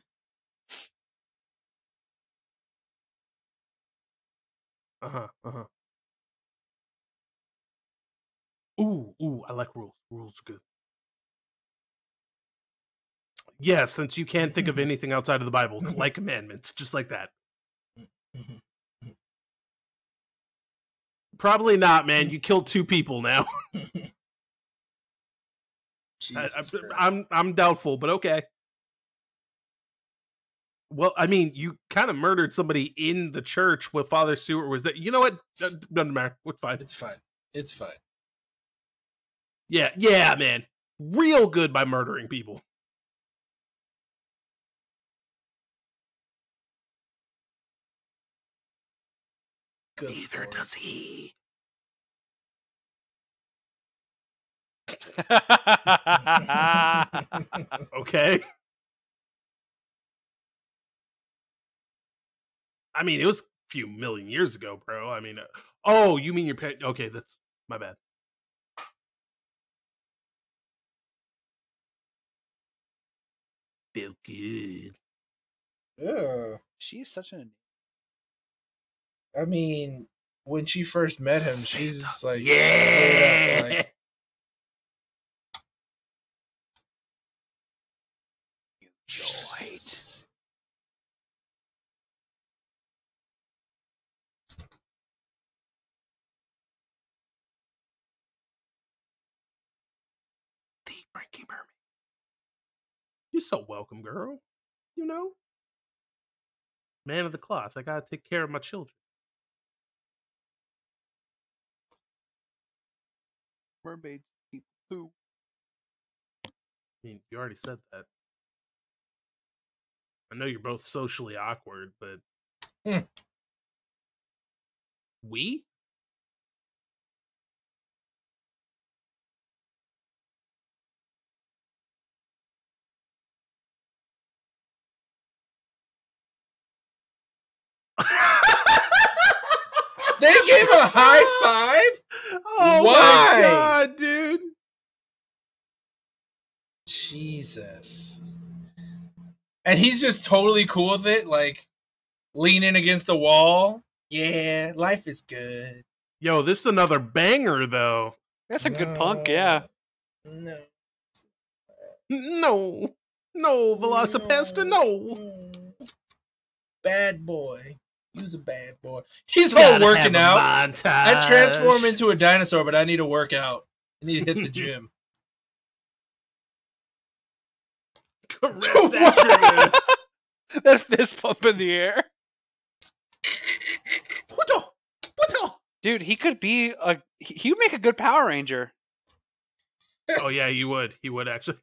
Ooh, I like rules. Rules are good. Yeah, since you can't think of anything outside of the Bible, like commandments, just like that. Probably not, man. You killed 2 people now. I'm doubtful, but okay. Well, I mean, you kind of murdered somebody in the church where Father Stewart was there. You know what? Doesn't matter. It's fine. It's fine. It's fine. Yeah, yeah, man. Real good by murdering people. Good Neither Lord. Does he. Okay. I mean, it was a few million years ago, bro. I mean, oh, you mean your parents? Okay, that's my bad. Feel good. Yeah. She's such an. I mean, when she first met him, she's just like, yeah. Like, Frankie Mermaid. You're so welcome, girl. You know? Man of the cloth. I gotta take care of my children. Mermaids keep poo. I mean, you already said that. I know you're both socially awkward, but... We? They gave a high five? Oh, why? My God, dude. Jesus. And he's just totally cool with it, like, leaning against the wall. Yeah, life is good. Yo, this is another banger, though. That's a good punk, yeah. No. No. No, Velocipastor, no. Bad boy. He was a bad boy. He's all working out. Montage. I transform into a dinosaur, but I need to work out. I need to hit the gym. That fist pump in the air. Dude, he could be a... He would make a good Power Ranger. Oh, yeah, you would. He would, actually.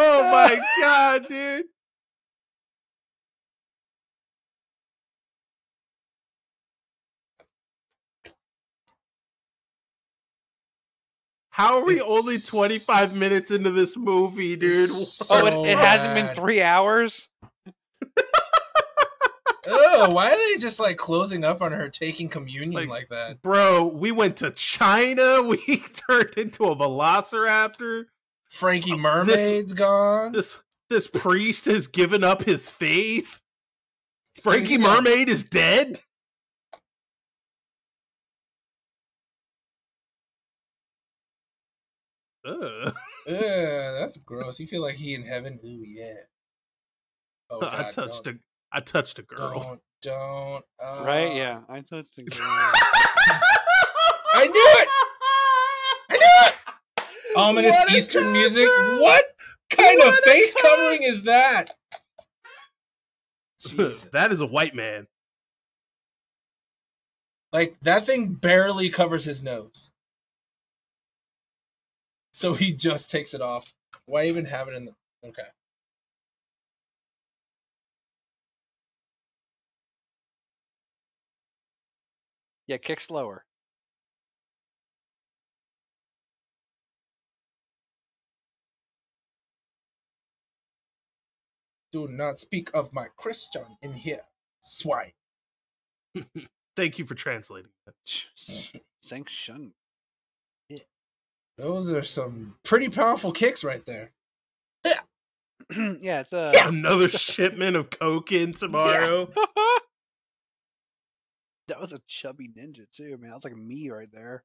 Oh my God, dude. How are we only 25 minutes into this movie, dude? So it hasn't been 3 hours? Oh, why are they just like closing up on her taking communion like that? Bro, we went to China. We turned into a velociraptor. Frankie Mermaid's gone. This priest has given up his faith. Frankie Mermaid is dead. Ugh. That's gross. You feel like he in heaven? Ooh, yeah. Oh, God, I touched a girl. Don't. Right? Yeah, I touched a girl. I knew it! I knew it! Ominous Eastern music. What kind of face covering is that? Jesus. That is a white man. Like, that thing barely covers his nose. So he just takes it off. Why even have it in the... Okay. Yeah, kick slower. Do not speak of my Christian in here, swine. Thank you for translating that. Sanction. Yeah. Those are some pretty powerful kicks right there. Yeah, it's another shipment of coke in tomorrow. Yeah. That was a chubby ninja too, man. That's like me right there.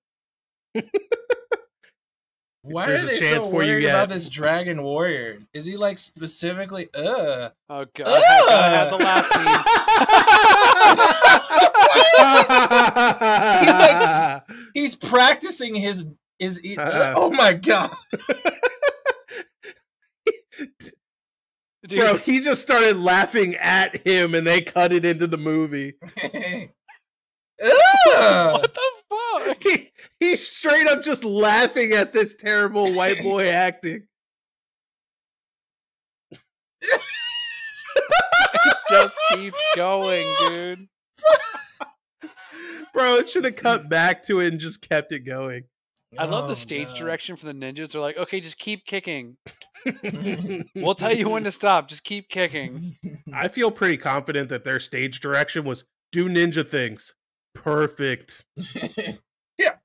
Why are they so worried about this Dragon Warrior? Is he like specifically? Oh God! I had the laugh scene. He's practicing his oh my God! Bro, he just started laughing at him, and they cut it into the movie. What the fuck? He's straight up just laughing at this terrible white boy acting. It just keeps going, dude. Bro, it should have cut back to it and just kept it going. I love the stage direction for the ninjas. They're like, okay, just keep kicking. We'll tell you when to stop. Just keep kicking. I feel pretty confident that their stage direction was do ninja things. Perfect. Yeah.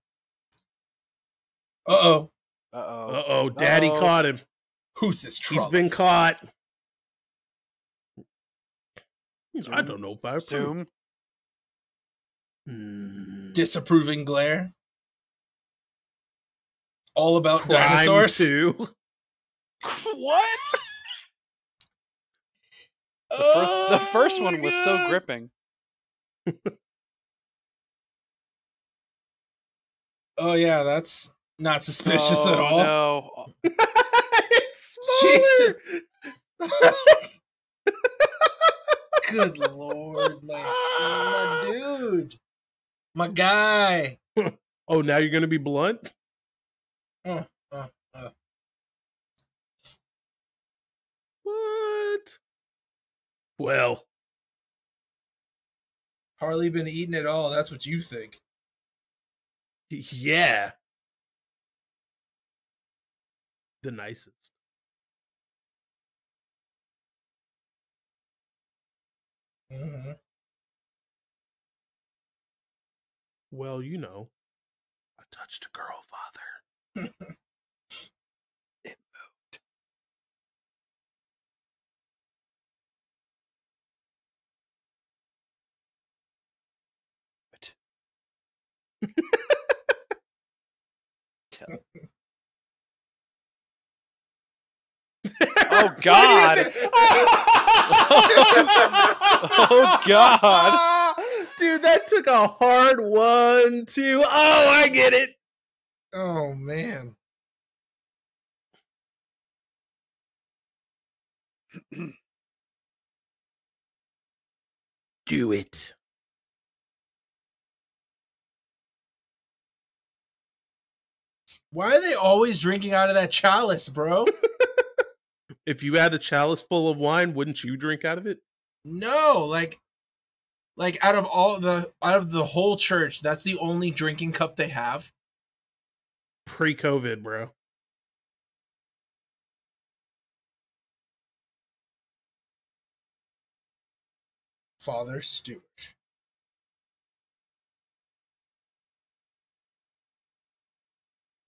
Uh-oh. Uh-oh. Uh-oh. Daddy caught him. Who's this trouble? He's been caught. Zoom. I don't know if I assume. Disapproving glare. All about Crime dinosaurs. Too. What? The first one was so gripping. Oh yeah, that's not suspicious at all. No. It's smaller. Good lord, my dude, my guy. Oh, now you're gonna be blunt. What? Well, hardly been eating at all. That's what you think. Yeah. The nicest. Mm-hmm. Well, you know, I touched a girl, father. It moved. But... Oh God! Oh God! Dude, that took a hard 1, 2. Oh, I get it. Oh man. Do it. Why are they always drinking out of that chalice, bro? If you had a chalice full of wine, wouldn't you drink out of it? No, like out of the whole church, that's the only drinking cup they have. pre-COVID, bro. Father Stewart.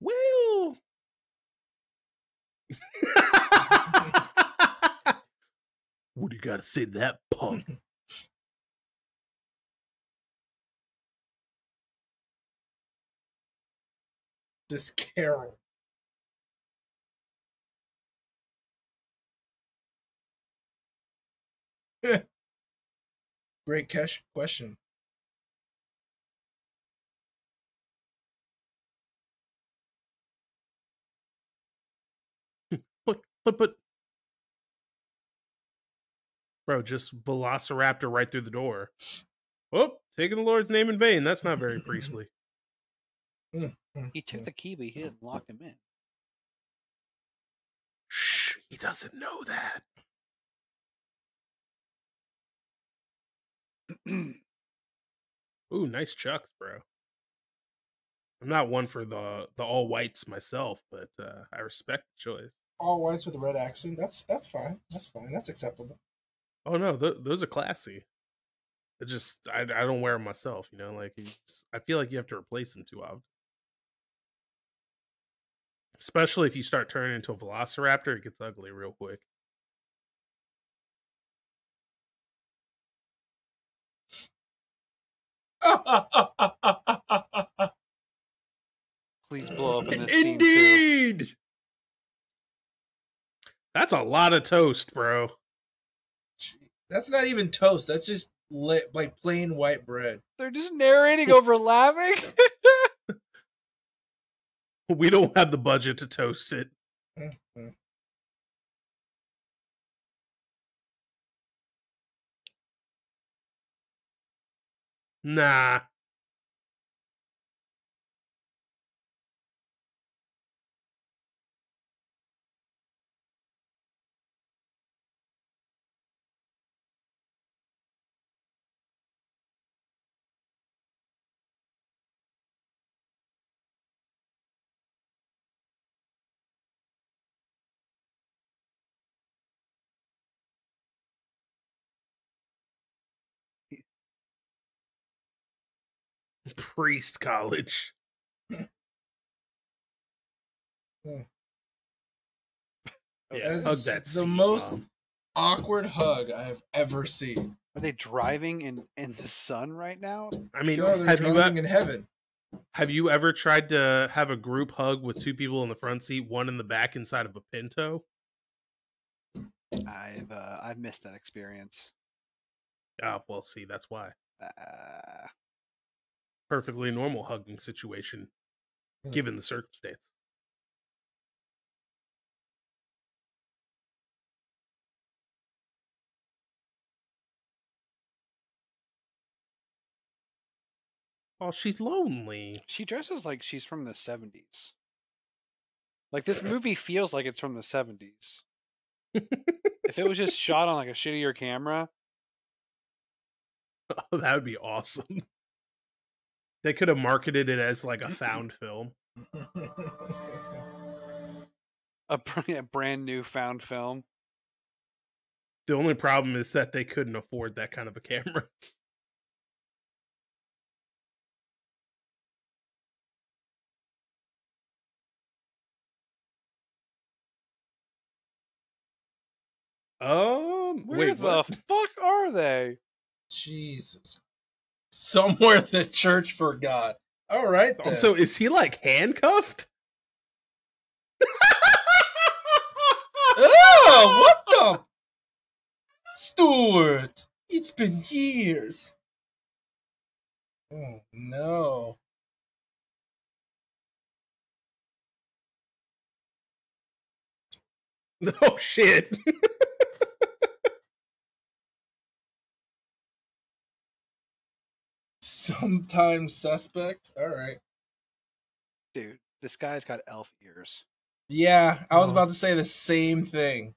Well. What do you got to say to that, punk? This Carol. Great cash question. But. Bro, just Velociraptor right through the door. Oh, taking the Lord's name in vain. That's not very priestly. He took the key, but he didn't lock him in. Shh, he doesn't know that. Ooh, nice chucks, bro. I'm not one for the all whites myself, but I respect the choice. All whites with a red accent. That's fine. That's fine. That's acceptable. Oh no, those are classy. It just I don't wear them myself, you know. Like I feel like you have to replace them too often, especially if you start turning into a velociraptor. It gets ugly real quick. Please blow up in this indeed team too. That's a lot of toast, bro. That's not even toast. That's just like plain white bread. They're just narrating over laughing. We don't have the budget to toast it. Mm-hmm. Nah. Priest college. Yeah, that's the most awkward hug I have ever seen. Are they driving in the sun right now? I mean, sure, they're driving in heaven. Have you ever tried to have a group hug with two people in the front seat, one in the back inside of a Pinto? I've missed that experience. Ah, well, see, that's why. Perfectly normal hugging situation, given the circumstance. Oh, she's lonely. She dresses like she's from the 70s. Like, this movie feels like it's from the 70s. If it was just shot on, like, a shittier camera. Oh, that would be awesome. They could have marketed it as like a found film. A brand new found film. The only problem is that they couldn't afford that kind of a camera. Where the fuck are they? Jesus. Somewhere the church forgot. All right, then. Also, is he like handcuffed? Oh, what the? Stuart, it's been years. Oh, no. Oh, shit. Sometimes suspect. All right, dude, this guy's got elf ears. Yeah, I was about to say the same thing.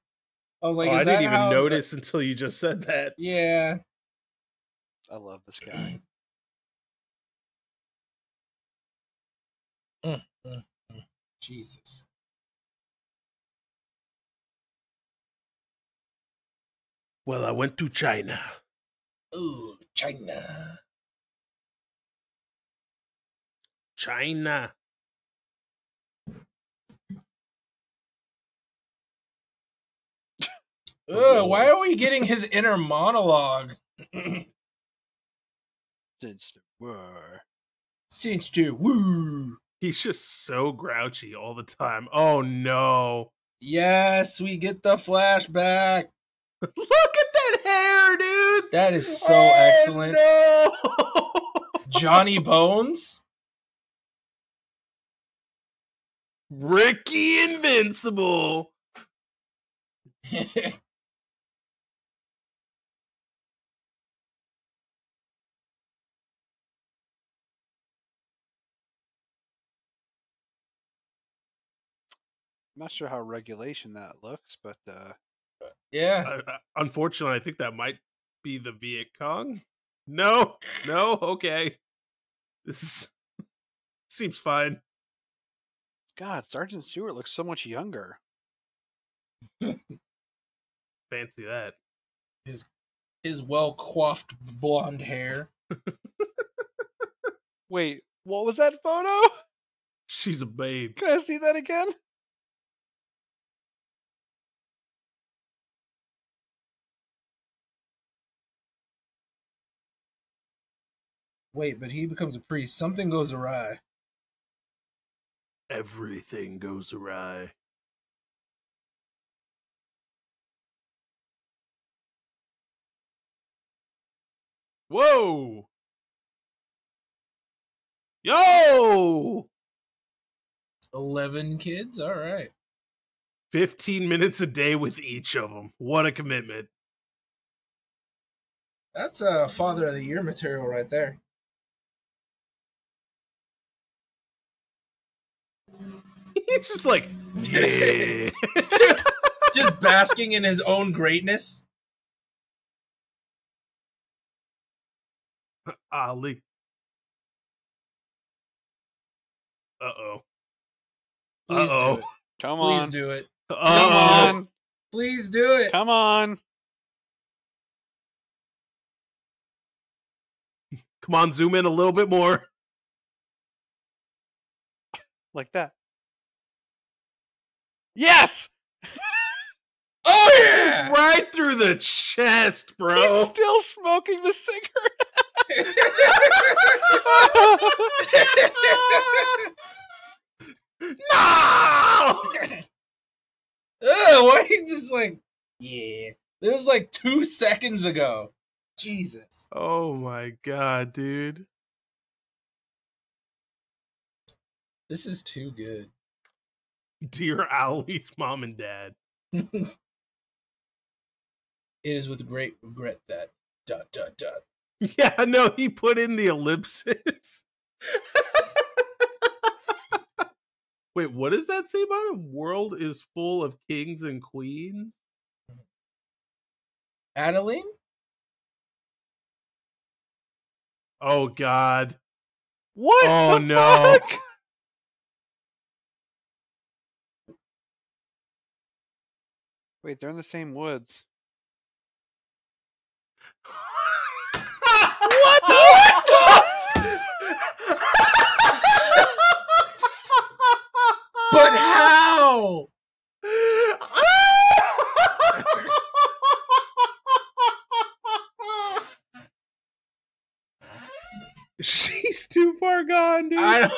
I was like, I didn't even notice until you just said that. Yeah, I love this guy. Jesus. Well, I went to China. Ooh, China. China. Ugh, why are we getting his inner monologue? Since the war. He's just so grouchy all the time. Oh, no. Yes, we get the flashback. Look at that hair, dude. That is so excellent. No. Johnny Bones. Ricky Invincible. I'm not sure how regulation that looks, but yeah. Unfortunately, I think that might be the Viet Cong. No, okay. This seems fine. God, Sergeant Stewart looks so much younger. Fancy that. His well-coiffed blonde hair. Wait, what was that photo? She's a babe. Can I see that again? Wait, but he becomes a priest. Something goes awry. Everything goes awry. Whoa! Yo! 11 kids? All right. 15 minutes a day with each of them. What a commitment. That's a Father of the Year material right there. He's just like, yeah. Just basking in his own greatness. Ali. Uh-oh. Please do it. Come on. Please do it. Come on. Please do it. Come on. Come on, zoom in a little bit more. Like that. Yes! Oh, yeah! Right through the chest, bro. He's still smoking the cigarette. No! Why he just like, yeah. It was like 2 seconds ago. Jesus. Oh, my God, dude. This is too good. Dear Owlie's mom and dad. It is with great regret that... ... Yeah, no, he put in the ellipsis. Wait, what does that say about it? World is full of kings and queens? Adeline? Oh, God. What the fuck? Wait, they're in the same woods. What the? What the? But how? She's too far gone, dude.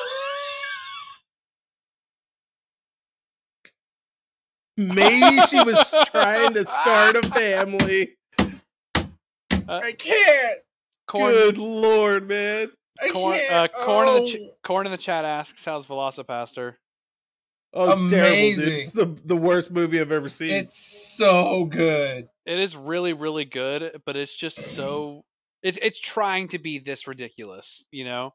Maybe she was trying to start a family. I can't. Corn, good lord, man. Corn in the chat asks, "How's Velocipastor?" Oh, it's amazing. Terrible, dude. It's the worst movie I've ever seen. It's so good. It is really, really good, but it's just so it's trying to be this ridiculous, you know.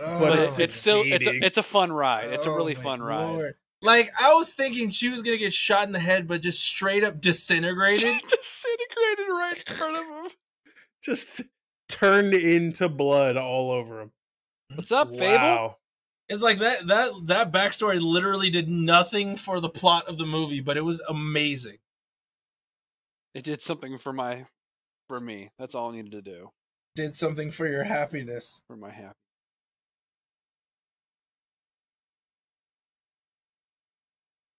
Oh, but it's still it's a fun ride. It's a really fun ride. Lord. Like, I was thinking she was going to get shot in the head, but just straight up disintegrated. Disintegrated right in front of him. Just turned into blood all over him. What's up, wow. Fable? It's like that backstory literally did nothing for the plot of the movie, but it was amazing. It did something for me. That's all I needed to do. Did something for your happiness. For my happiness.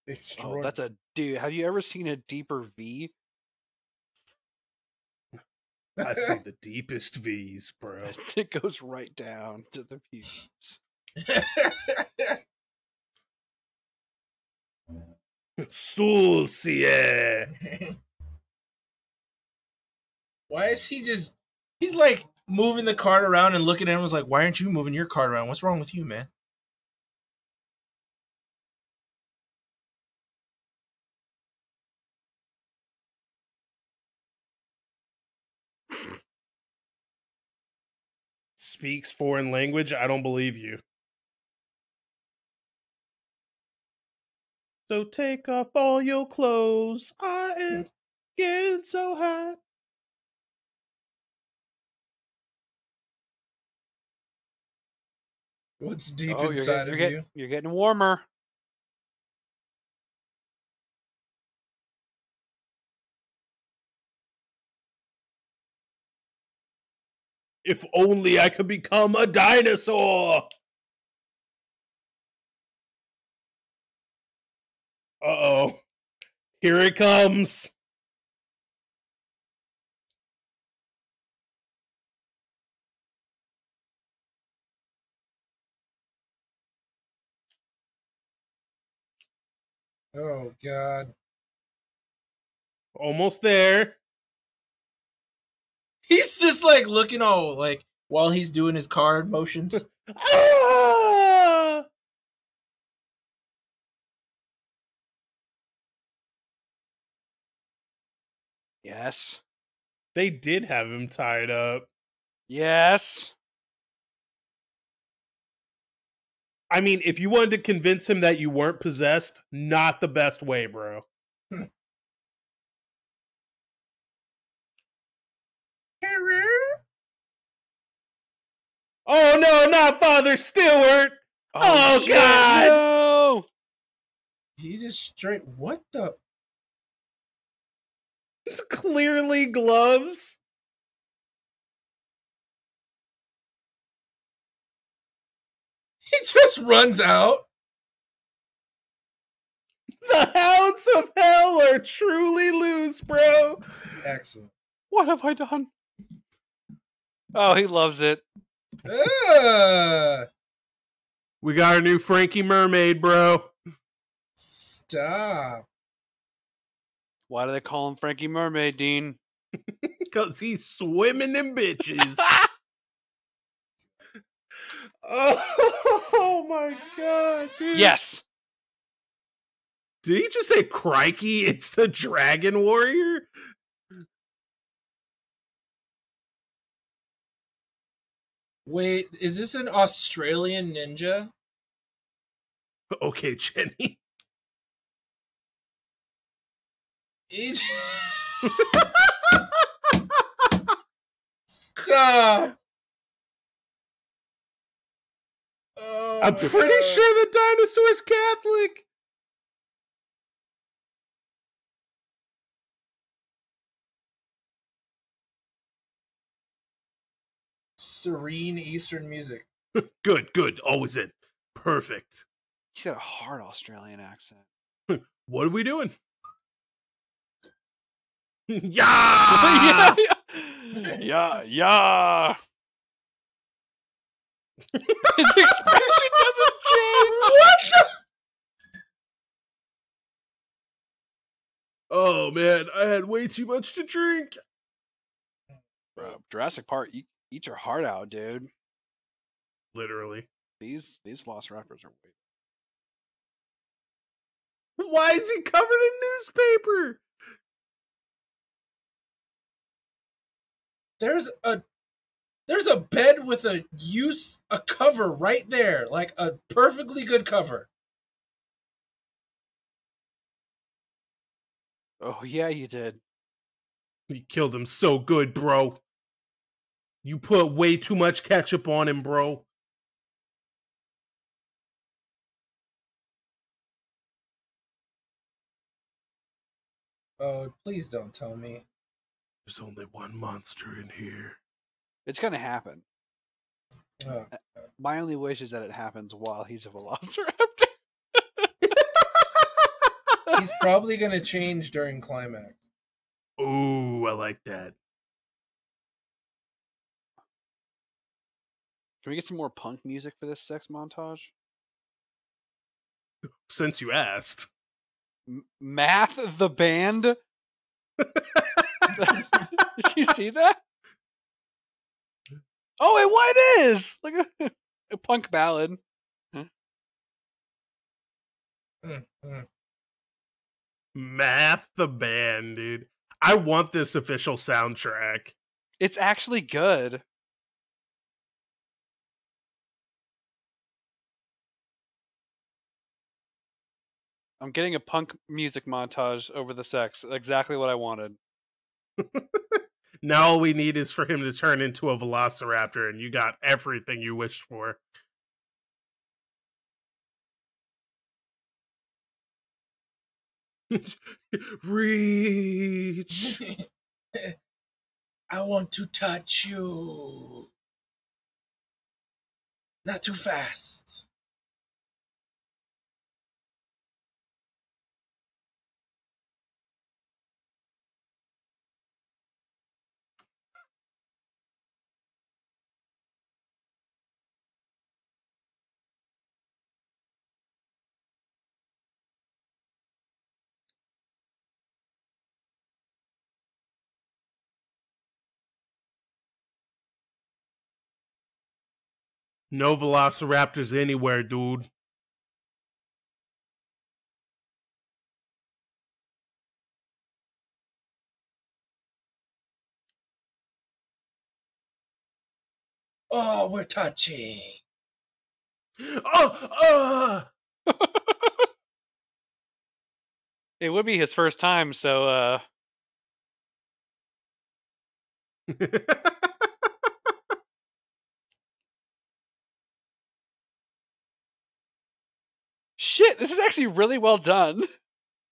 Extraordinary. Oh, that's a dude. Have you ever seen a deeper V? I've seen the deepest V's, bro. It goes right down to the peeps. Sulcier. Why is he just? He's like moving the cart around and looking at him. Was like, why aren't you moving your cart around? What's wrong with you, man? Speaks foreign language. I don't believe you. So take off all your clothes. I am getting so hot. What's deep inside of you? You're getting warmer. If only I could become a dinosaur. Uh-oh. Here it comes. Oh, God. Almost there. He's just like looking all like while he's doing his card motions. Ah! Yes. They did have him tied up. Yes. I mean, if you wanted to convince him that you weren't possessed, not the best way, bro. Oh no, not Father Stewart! Oh shit, God! No! He just straight. What the? It's clearly gloves. He just runs out. The hounds of hell are truly loose, bro. Excellent. What have I done? Oh, he loves it. We got our new Frankie Mermaid, bro. Stop. Why do they call him Frankie Mermaid, Dean? Because he's swimming in bitches. Oh my God, dude. Yes. Did he just say crikey? It's the Dragon Warrior? Wait, is this an Australian ninja? Okay, Jenny. Stop. Oh, I'm pretty sure the dinosaur's Catholic. Serene Eastern music. Good. Always in. Perfect. He's got a hard Australian accent. What are we doing? Yeah! Yeah! His expression doesn't change. What the? Oh, man. I had way too much to drink. Bro, Jurassic Park. Eat your heart out, dude. Literally. These velociraptors are weird. Why is he covered in newspaper? There's a bed with a cover right there, like a perfectly good cover. Oh yeah, you did. You killed him so good, bro. You put way too much ketchup on him, bro. Oh, please don't tell me. There's only one monster in here. It's gonna happen. Oh, my only wish is that it happens while he's a velociraptor. He's probably gonna change during climax. Ooh, I like that. Can we get some more punk music for this sex montage? Since you asked. Math the Band? Did you see that? Oh, and what is? Look at a punk ballad. Huh? Math the Band, dude. I want this official soundtrack. It's actually good. I'm getting a punk music montage over the sex. Exactly what I wanted. Now all we need is for him to turn into a velociraptor, and you got everything you wished for. Reach! I want to touch you. Not too fast. No velociraptors anywhere, dude. Oh, we're touching. Oh! It would be his first time, so, Shit, this is actually really well done.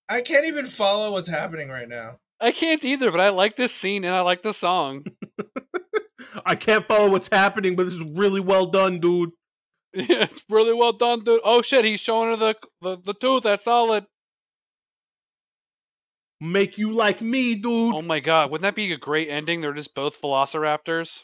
I can't even follow what's happening right now. I can't either, but I like this scene and I like the song. I can't follow what's happening, but this is really well done, dude. Yeah, it's really well done, dude. Oh shit, he's showing her the tooth. That's solid. Make you like me, dude. Oh my god, wouldn't that be a great ending? They're just both velociraptors.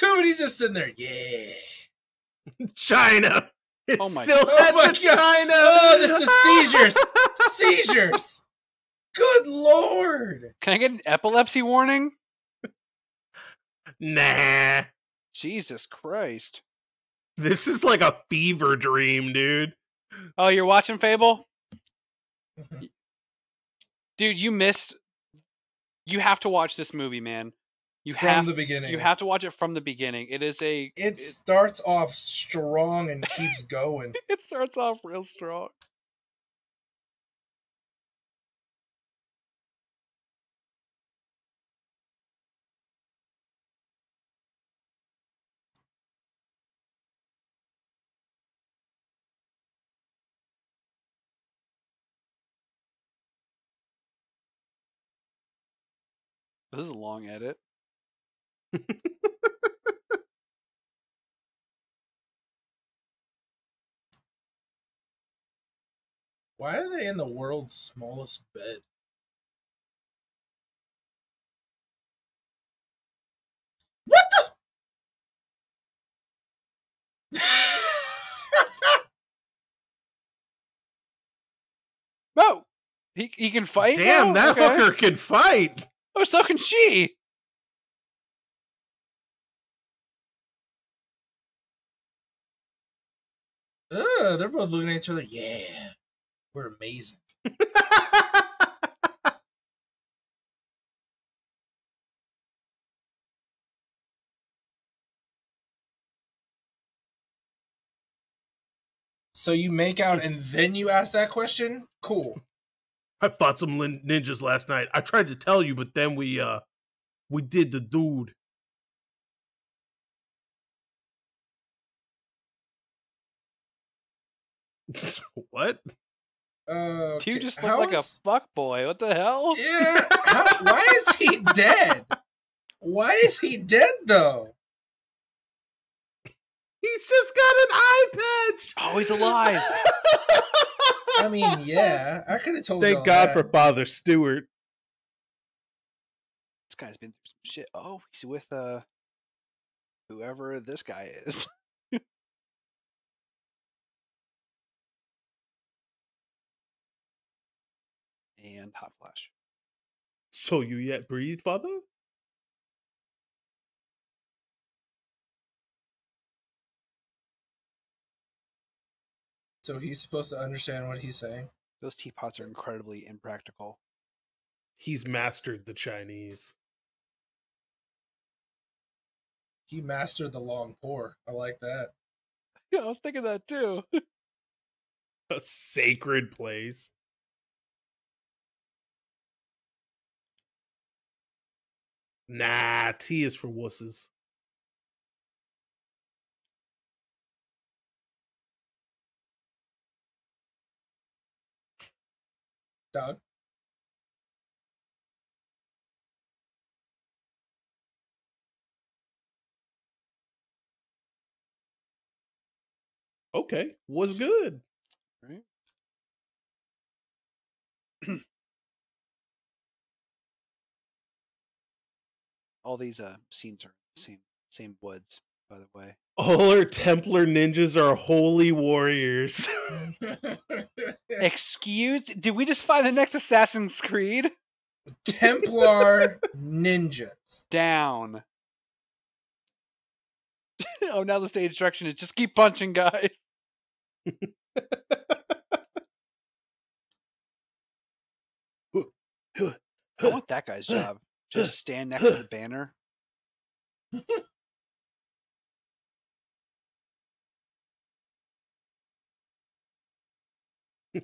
Dude, he's just sitting there. Yeah. China. It's oh my God. China. Oh, this is seizures. Seizures. Good Lord. Can I get an epilepsy warning? Nah. Jesus Christ. This is like a fever dream, dude. Oh, you're watching Fable? Dude, you miss. You have to watch this movie, man. From the beginning. You have to watch it from the beginning. It is a... It starts off strong and keeps going. It starts off real strong. This is a long edit. Why are they in the world's smallest bed? What the? No, he can fight. Damn, oh, that hooker can fight. Oh, so can she. Oh, they're both looking at each other. Yeah, we're amazing. So you make out and then you ask that question? Cool. I fought some ninjas last night. I tried to tell you, but then we did the dude. What? Okay. You just look like a fuckboy. What the hell? Yeah. Why is he dead? Why is he dead though? He's just got an eye patch. Oh, he's alive. I mean, yeah, I could have told. Thank God that. For Father Stewart. This guy's been through some shit. Oh, he's with whoever this guy is. And hot flash. So you yet breathe, Father? So he's supposed to understand what he's saying. Those teapots are incredibly impractical. He's mastered the Chinese. He mastered the long pour. I like that. Yeah, I was thinking that too. A sacred place. Nah, tea is for wusses. Dog. Okay, what's good? Right. All these scenes are the same woods, by the way. All our Templar ninjas are holy warriors. Excuse? Did we just find the next Assassin's Creed? Templar ninjas. Down. Oh, now the state instruction is just keep punching, guys. I want that guy's job. Just stand next to the banner.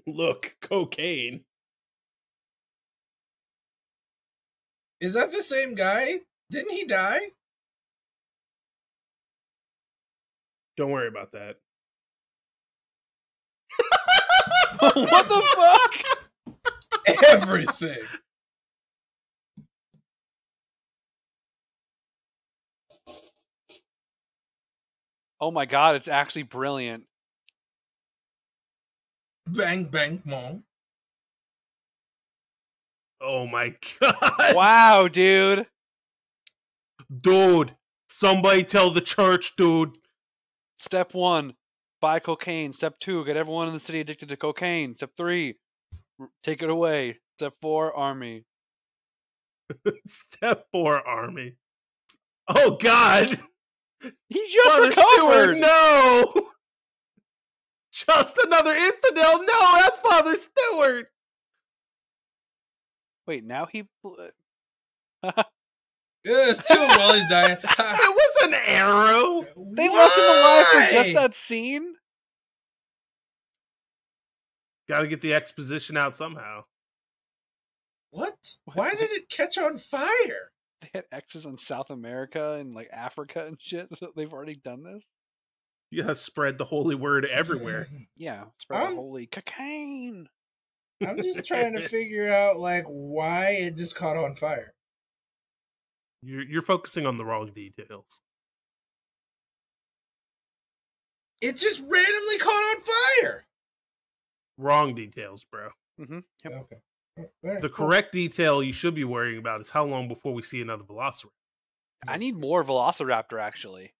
Look, cocaine. Is that the same guy? Didn't he die? Don't worry about that. What the fuck? Everything. Oh my God, it's actually brilliant. Bang, bang, mom. Oh my God. Wow, dude. Dude, somebody tell the church, dude. Step 1, buy cocaine. Step 2, get everyone in the city addicted to cocaine. Step 3, take it away. Step 4, army. Step 4, army. Oh God. He just Father recovered! Stewart, no! Just another infidel? No, that's Father Stewart! Wait, now he... It's too while he's dying. It was an arrow! They left him alive for just that scene? Gotta get the exposition out somehow. What? Why did it catch on fire? They had X's on South America and like Africa and shit. So they've already done this. You gotta spread the holy word everywhere. Yeah, spread the holy cocaine. I'm just trying to figure out like why it just caught on fire. You're focusing on the wrong details. It just randomly caught on fire. Wrong details, bro. Mm-hmm. Yep. Okay. The correct detail you should be worrying about is how long before we see another Velociraptor. I need more Velociraptor, actually.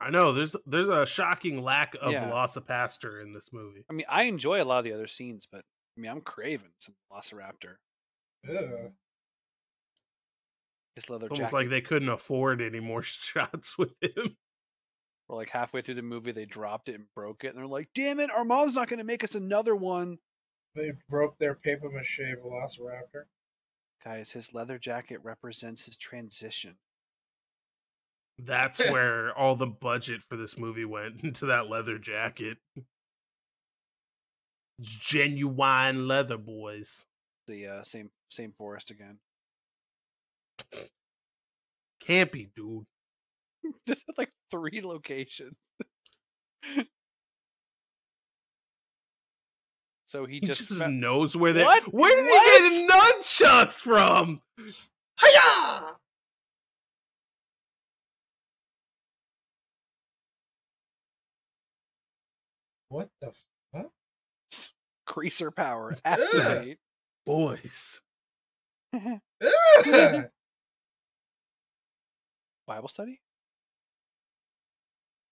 I know, there's a shocking lack of Velocipastor in this movie. I mean, I enjoy a lot of the other scenes, but I mean, I'm craving some Velociraptor. Yeah. His leather jacket. Almost like they couldn't afford any more shots with him. Or like halfway through the movie, they dropped it and broke it, and they're like, damn it, our mom's not going to make us another one. They broke their papier-mâché Velociraptor. Guys, his leather jacket represents his transition. That's where all the budget for this movie went, into that leather jacket. It's genuine leather, boys. The same forest again. Campy, dude. This had like 3 locations. so he just knows where they. What? Where did he get nunchucks from? Hiya! What the fuck? Creaser power activate, boys. Bible study.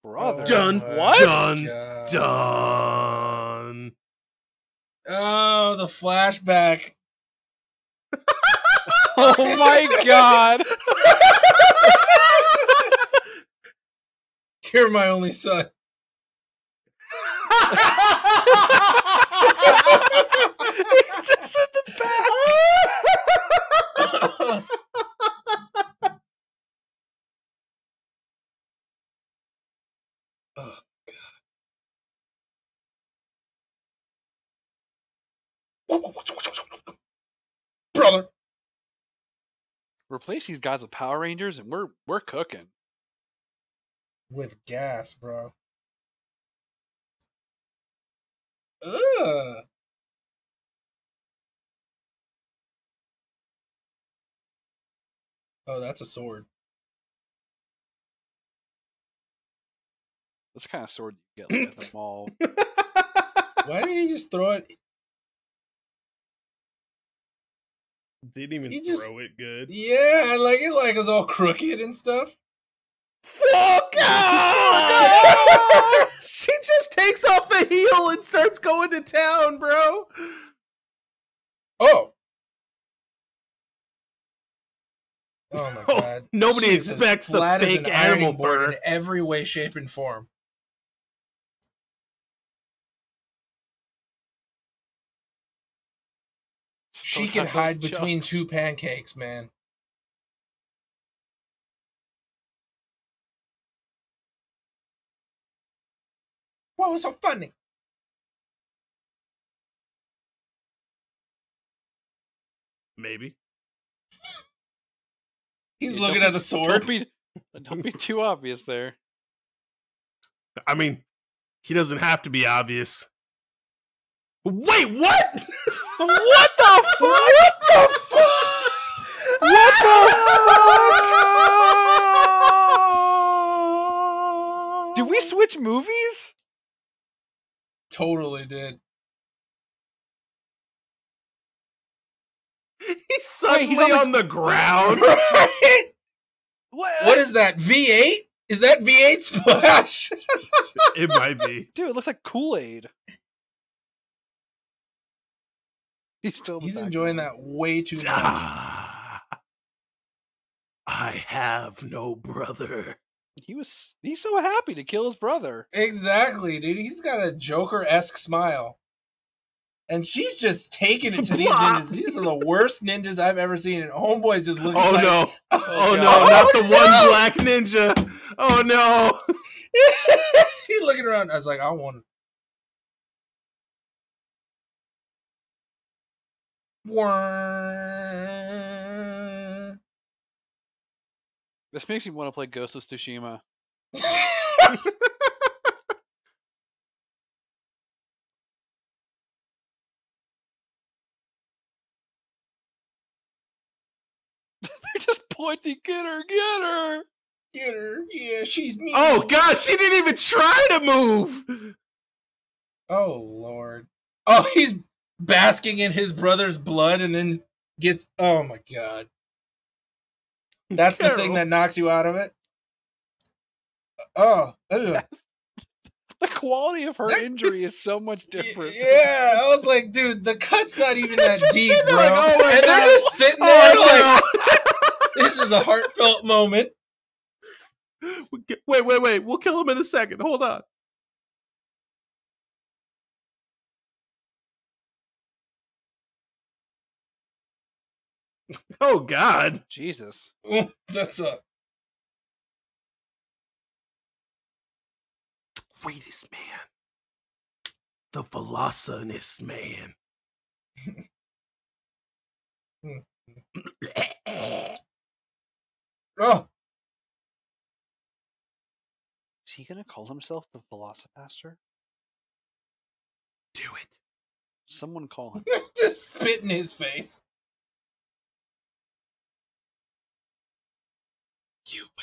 Brother. Done. What? Done. Done. Oh, the flashback. Oh my god. You're my only son. It's just in the back. Oh, God. Whoa. Brother. Replace these guys with Power Rangers and we're cooking. With gas, bro. Ugh. Oh, that's a sword. That's the kind of sword you get like, at the mall. Why did he just throw it? Didn't even throw it good. Yeah, like it was all crooked and stuff. Fuck! Oh, she just takes off the heel and starts going to town, bro. Oh. Oh my god. Oh, nobody expects the fake animal bird in every way, shape, and form. She can hide between two pancakes, man. What was so funny? Maybe. He's looking at the sword. Don't be too obvious there. I mean, he doesn't have to be obvious. Wait, what? What the fuck? What the fuck? What the fuck? Did we switch movies? Totally did. He's suddenly on the ground. Right? What is that? V8? Is that V8 splash? It might be. Dude, it looks like Kool-Aid. He's enjoying that way too much. I have no brother. He's so happy to kill his brother. Exactly, dude. He's got a Joker-esque smile. And she's just taking it to these ninjas. These are the worst ninjas I've ever seen. And homeboy's just looking like... No. Oh, no. Not the one black ninja. Oh, no. He's looking around. I was like, I want him. This makes me want to play Ghost of Tsushima. Pointy, get her, yeah, she's mean. Oh god, she didn't even try to move. Oh lord. Oh, he's basking in his brother's blood and then gets, oh my god. That's Carol. The thing that knocks you out of it. Oh, the quality of her injury is so much different. Yeah, I was like, dude, the cut's not even that deep, bro. Like, oh my god. They're just sitting there like... This is a heartfelt moment. Wait. We'll kill him in a second. Hold on. Oh, God. Jesus. That's a... The greatest man. The Velocinist man. Oh. Is he gonna call himself the Velocipastor? Do it. Someone call him. Just spit in his face. You will.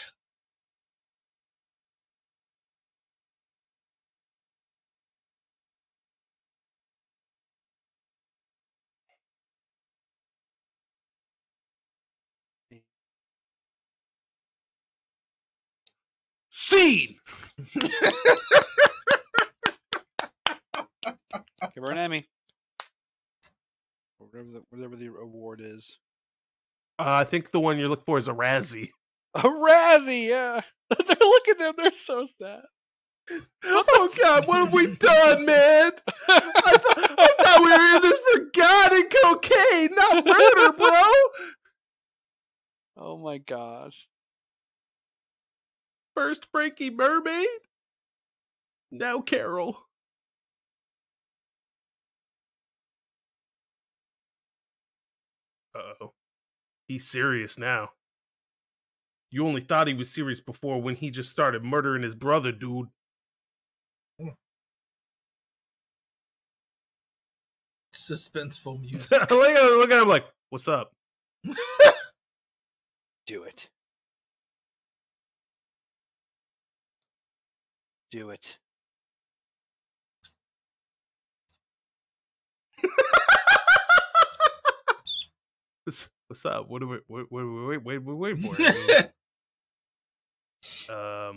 Scene! Give her an Emmy. Whatever the award is. I think the one you're looking for is a Razzie. A Razzie, yeah. Look at them, they're so sad. Oh god, what have we done, man? I thought we were in this for God and cocaine, not murder, bro! Oh my gosh. First Frankie Mermaid, now Carol. Uh-oh. He's serious now. You only thought he was serious before when he just started murdering his brother, dude. Suspenseful music. Look at him like, what's up? Do it. Do it. What's up? What do we wait for? Oh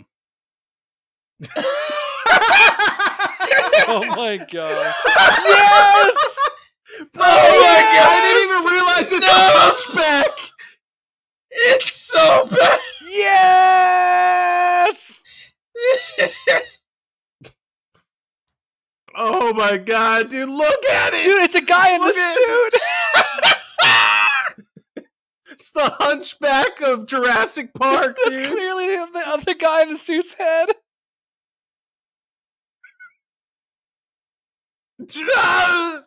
my god! Yes! Oh my god! I didn't even realize it's a punchback. It's so bad. Yes! Oh my god, dude! Look at it! Dude, it's a guy in the suit. It's the hunchback of Jurassic Park, dude. That's clearly the other guy in the suit's head. I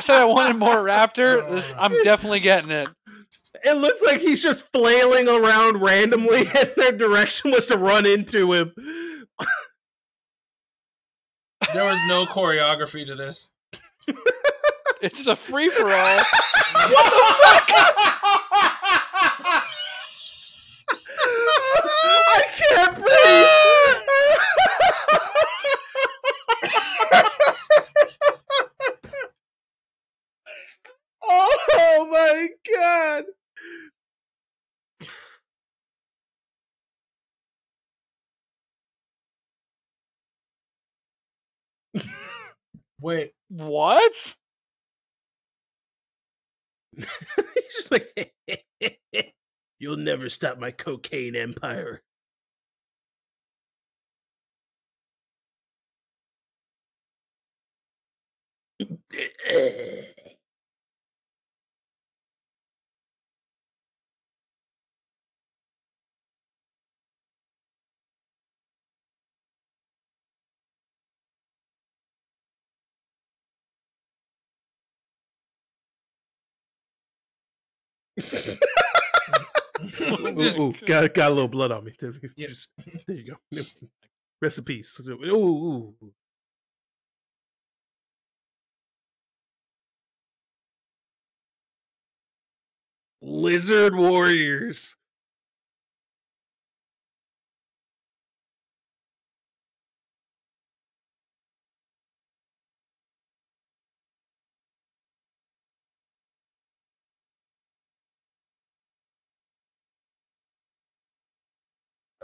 said I wanted more raptor. I'm definitely getting it. It looks like he's just flailing around randomly, and their direction was to run into him. There was no choreography to this. It's a free for all. What the fuck? I can't breathe. Oh my god. Wait, what? He's just like, you'll never stop my cocaine empire. Got a little blood on me. Yeah. There you go. Rest in peace. Ooh. Lizard Warriors.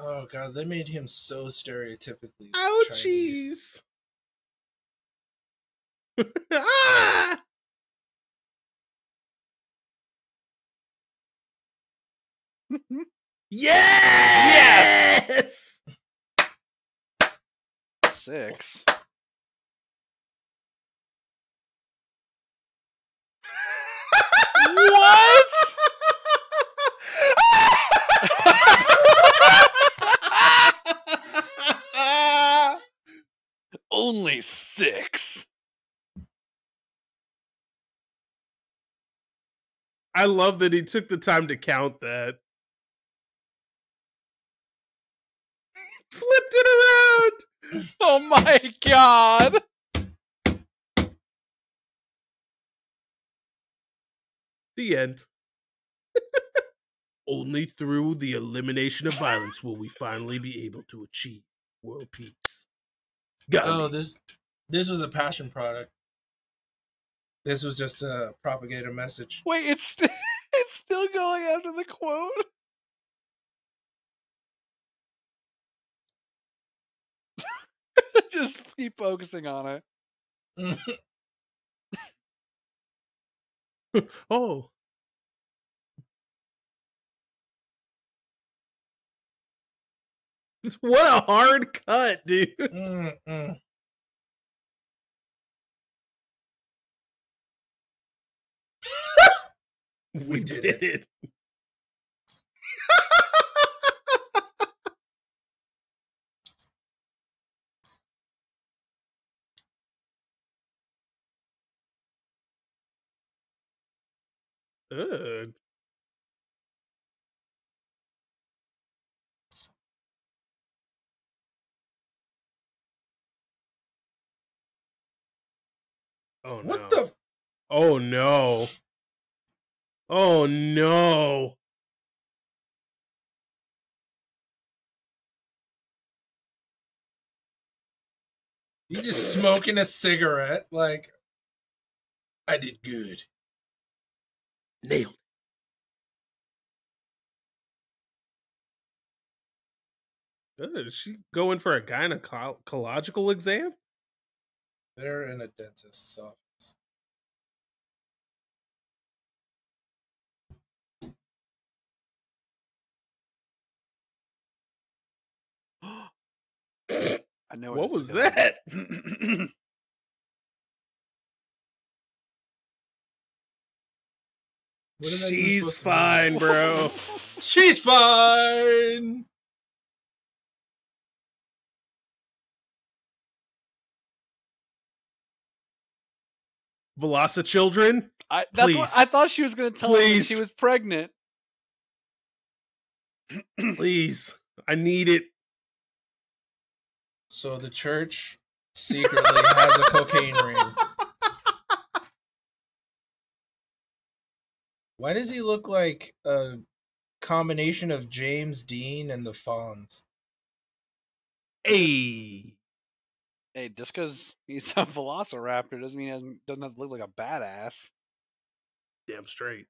Oh god, they made him so stereotypically Chinese. Ah! Yes! Yes! 6. What? Only 6. I love that he took the time to count that. Flipped it around. Oh my god! The end. Only through the elimination of violence will we finally be able to achieve world peace. Gandhi. Oh, this was a passion product. This was just a propagator message. Wait, it's still going after the quote? Just keep focusing on it. Oh. What a hard cut, dude. Mm-mm. We did it. Ugh. Oh no. What the? Oh no. Oh no. You just smoking a cigarette like I did good. Nailed. Is she going for a gynecological exam? They're in a dentist's office. I know what was that? She's fine, bro. She's fine. Velocipastor. That's what I thought she was going to tell me she was pregnant. Please, I need it. So the church secretly has a cocaine ring. Why does he look like a combination of James Dean and the Fonz? Hey, hey! Just because he's a Velociraptor doesn't mean he doesn't have to look like a badass. Damn straight.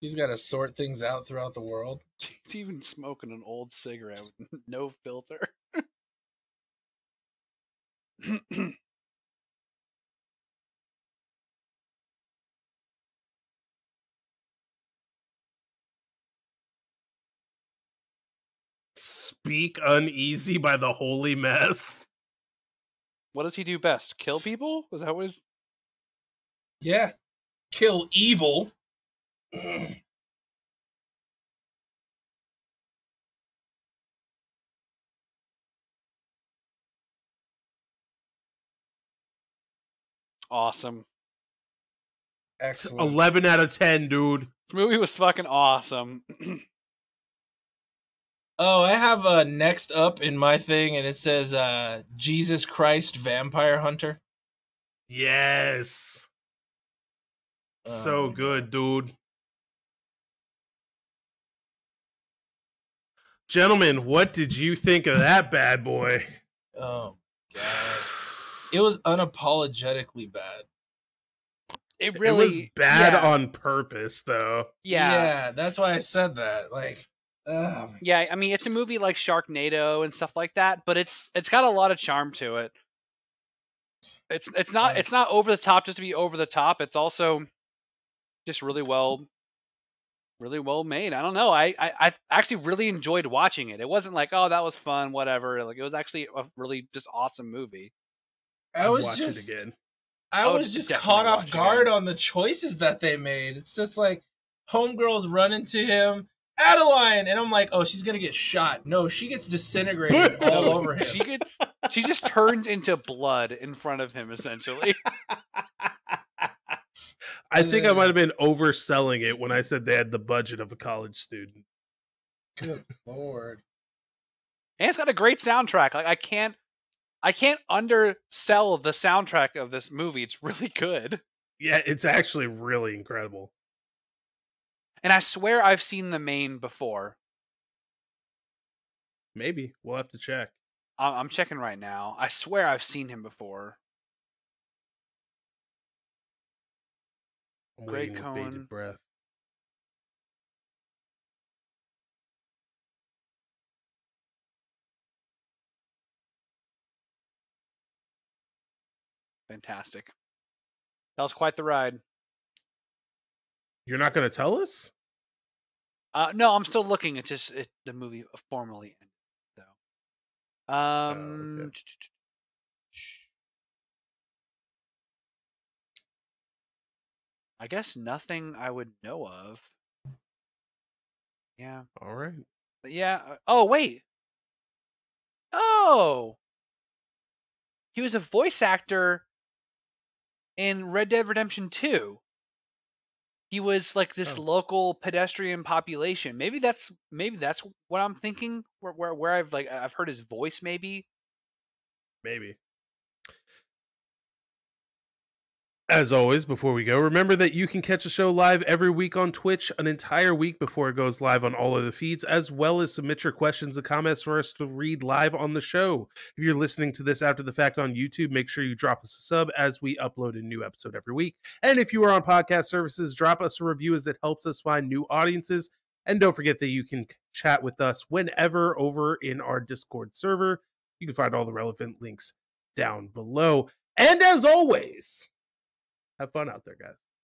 He's got to sort things out throughout the world. He's even smoking an old cigarette with no filter. Speak uneasy by the holy mess. What does he do best? Kill people? Was that always? Yeah, kill evil. Awesome. Excellent. 11 out of 10, dude. This movie was fucking awesome. Oh, I have a next up in my thing, and it says Jesus Christ Vampire Hunter. Yes. So good, dude. Gentlemen, what did you think of that bad boy? Oh, God. It was unapologetically bad. It really was bad on purpose, though. Yeah. Yeah, that's why I said that. Like... yeah, I mean, it's a movie like Sharknado and stuff like that, but it's got a lot of charm to it. It's not over the top just to be over the top. It's also just really well made. I don't know. I actually really enjoyed watching it. It wasn't like, oh, that was fun, whatever. Like, it was actually a really just awesome movie. I was just caught off guard on the choices that they made. It's just like homegirls run into him. Adeline, and I'm like, oh, she's gonna get shot. No, she gets disintegrated all over him. She just turns into blood in front of him, essentially. I think I might have been overselling it when I said they had the budget of a college student. Good lord! And it's got a great soundtrack. Like, I can't I can't undersell the soundtrack of this movie. It's really good. Yeah, it's actually really incredible. And I swear I've seen the main before. Maybe. We'll have to check. I'm checking right now. I swear I've seen him before. Great Cohen. Breath. Fantastic. That was quite the ride. You're not going to tell us? No, I'm still looking. It's just the movie formally ended. So, okay. I guess nothing I would know of. Yeah. All right. But yeah. Oh, wait. Oh. He was a voice actor in Red Dead Redemption 2. He was like this local pedestrian population. Maybe that's what I'm thinking. Where I've heard his voice. Maybe. As always, before we go, remember that you can catch a show live every week on Twitch, an entire week before it goes live on all of the feeds, as well as submit your questions and comments for us to read live on the show. If you're listening to this after the fact on YouTube, make sure you drop us a sub as we upload a new episode every week. And if you are on podcast services, drop us a review as it helps us find new audiences. And don't forget that you can chat with us whenever over in our Discord server. You can find all the relevant links down below. And as always... have fun out there, guys.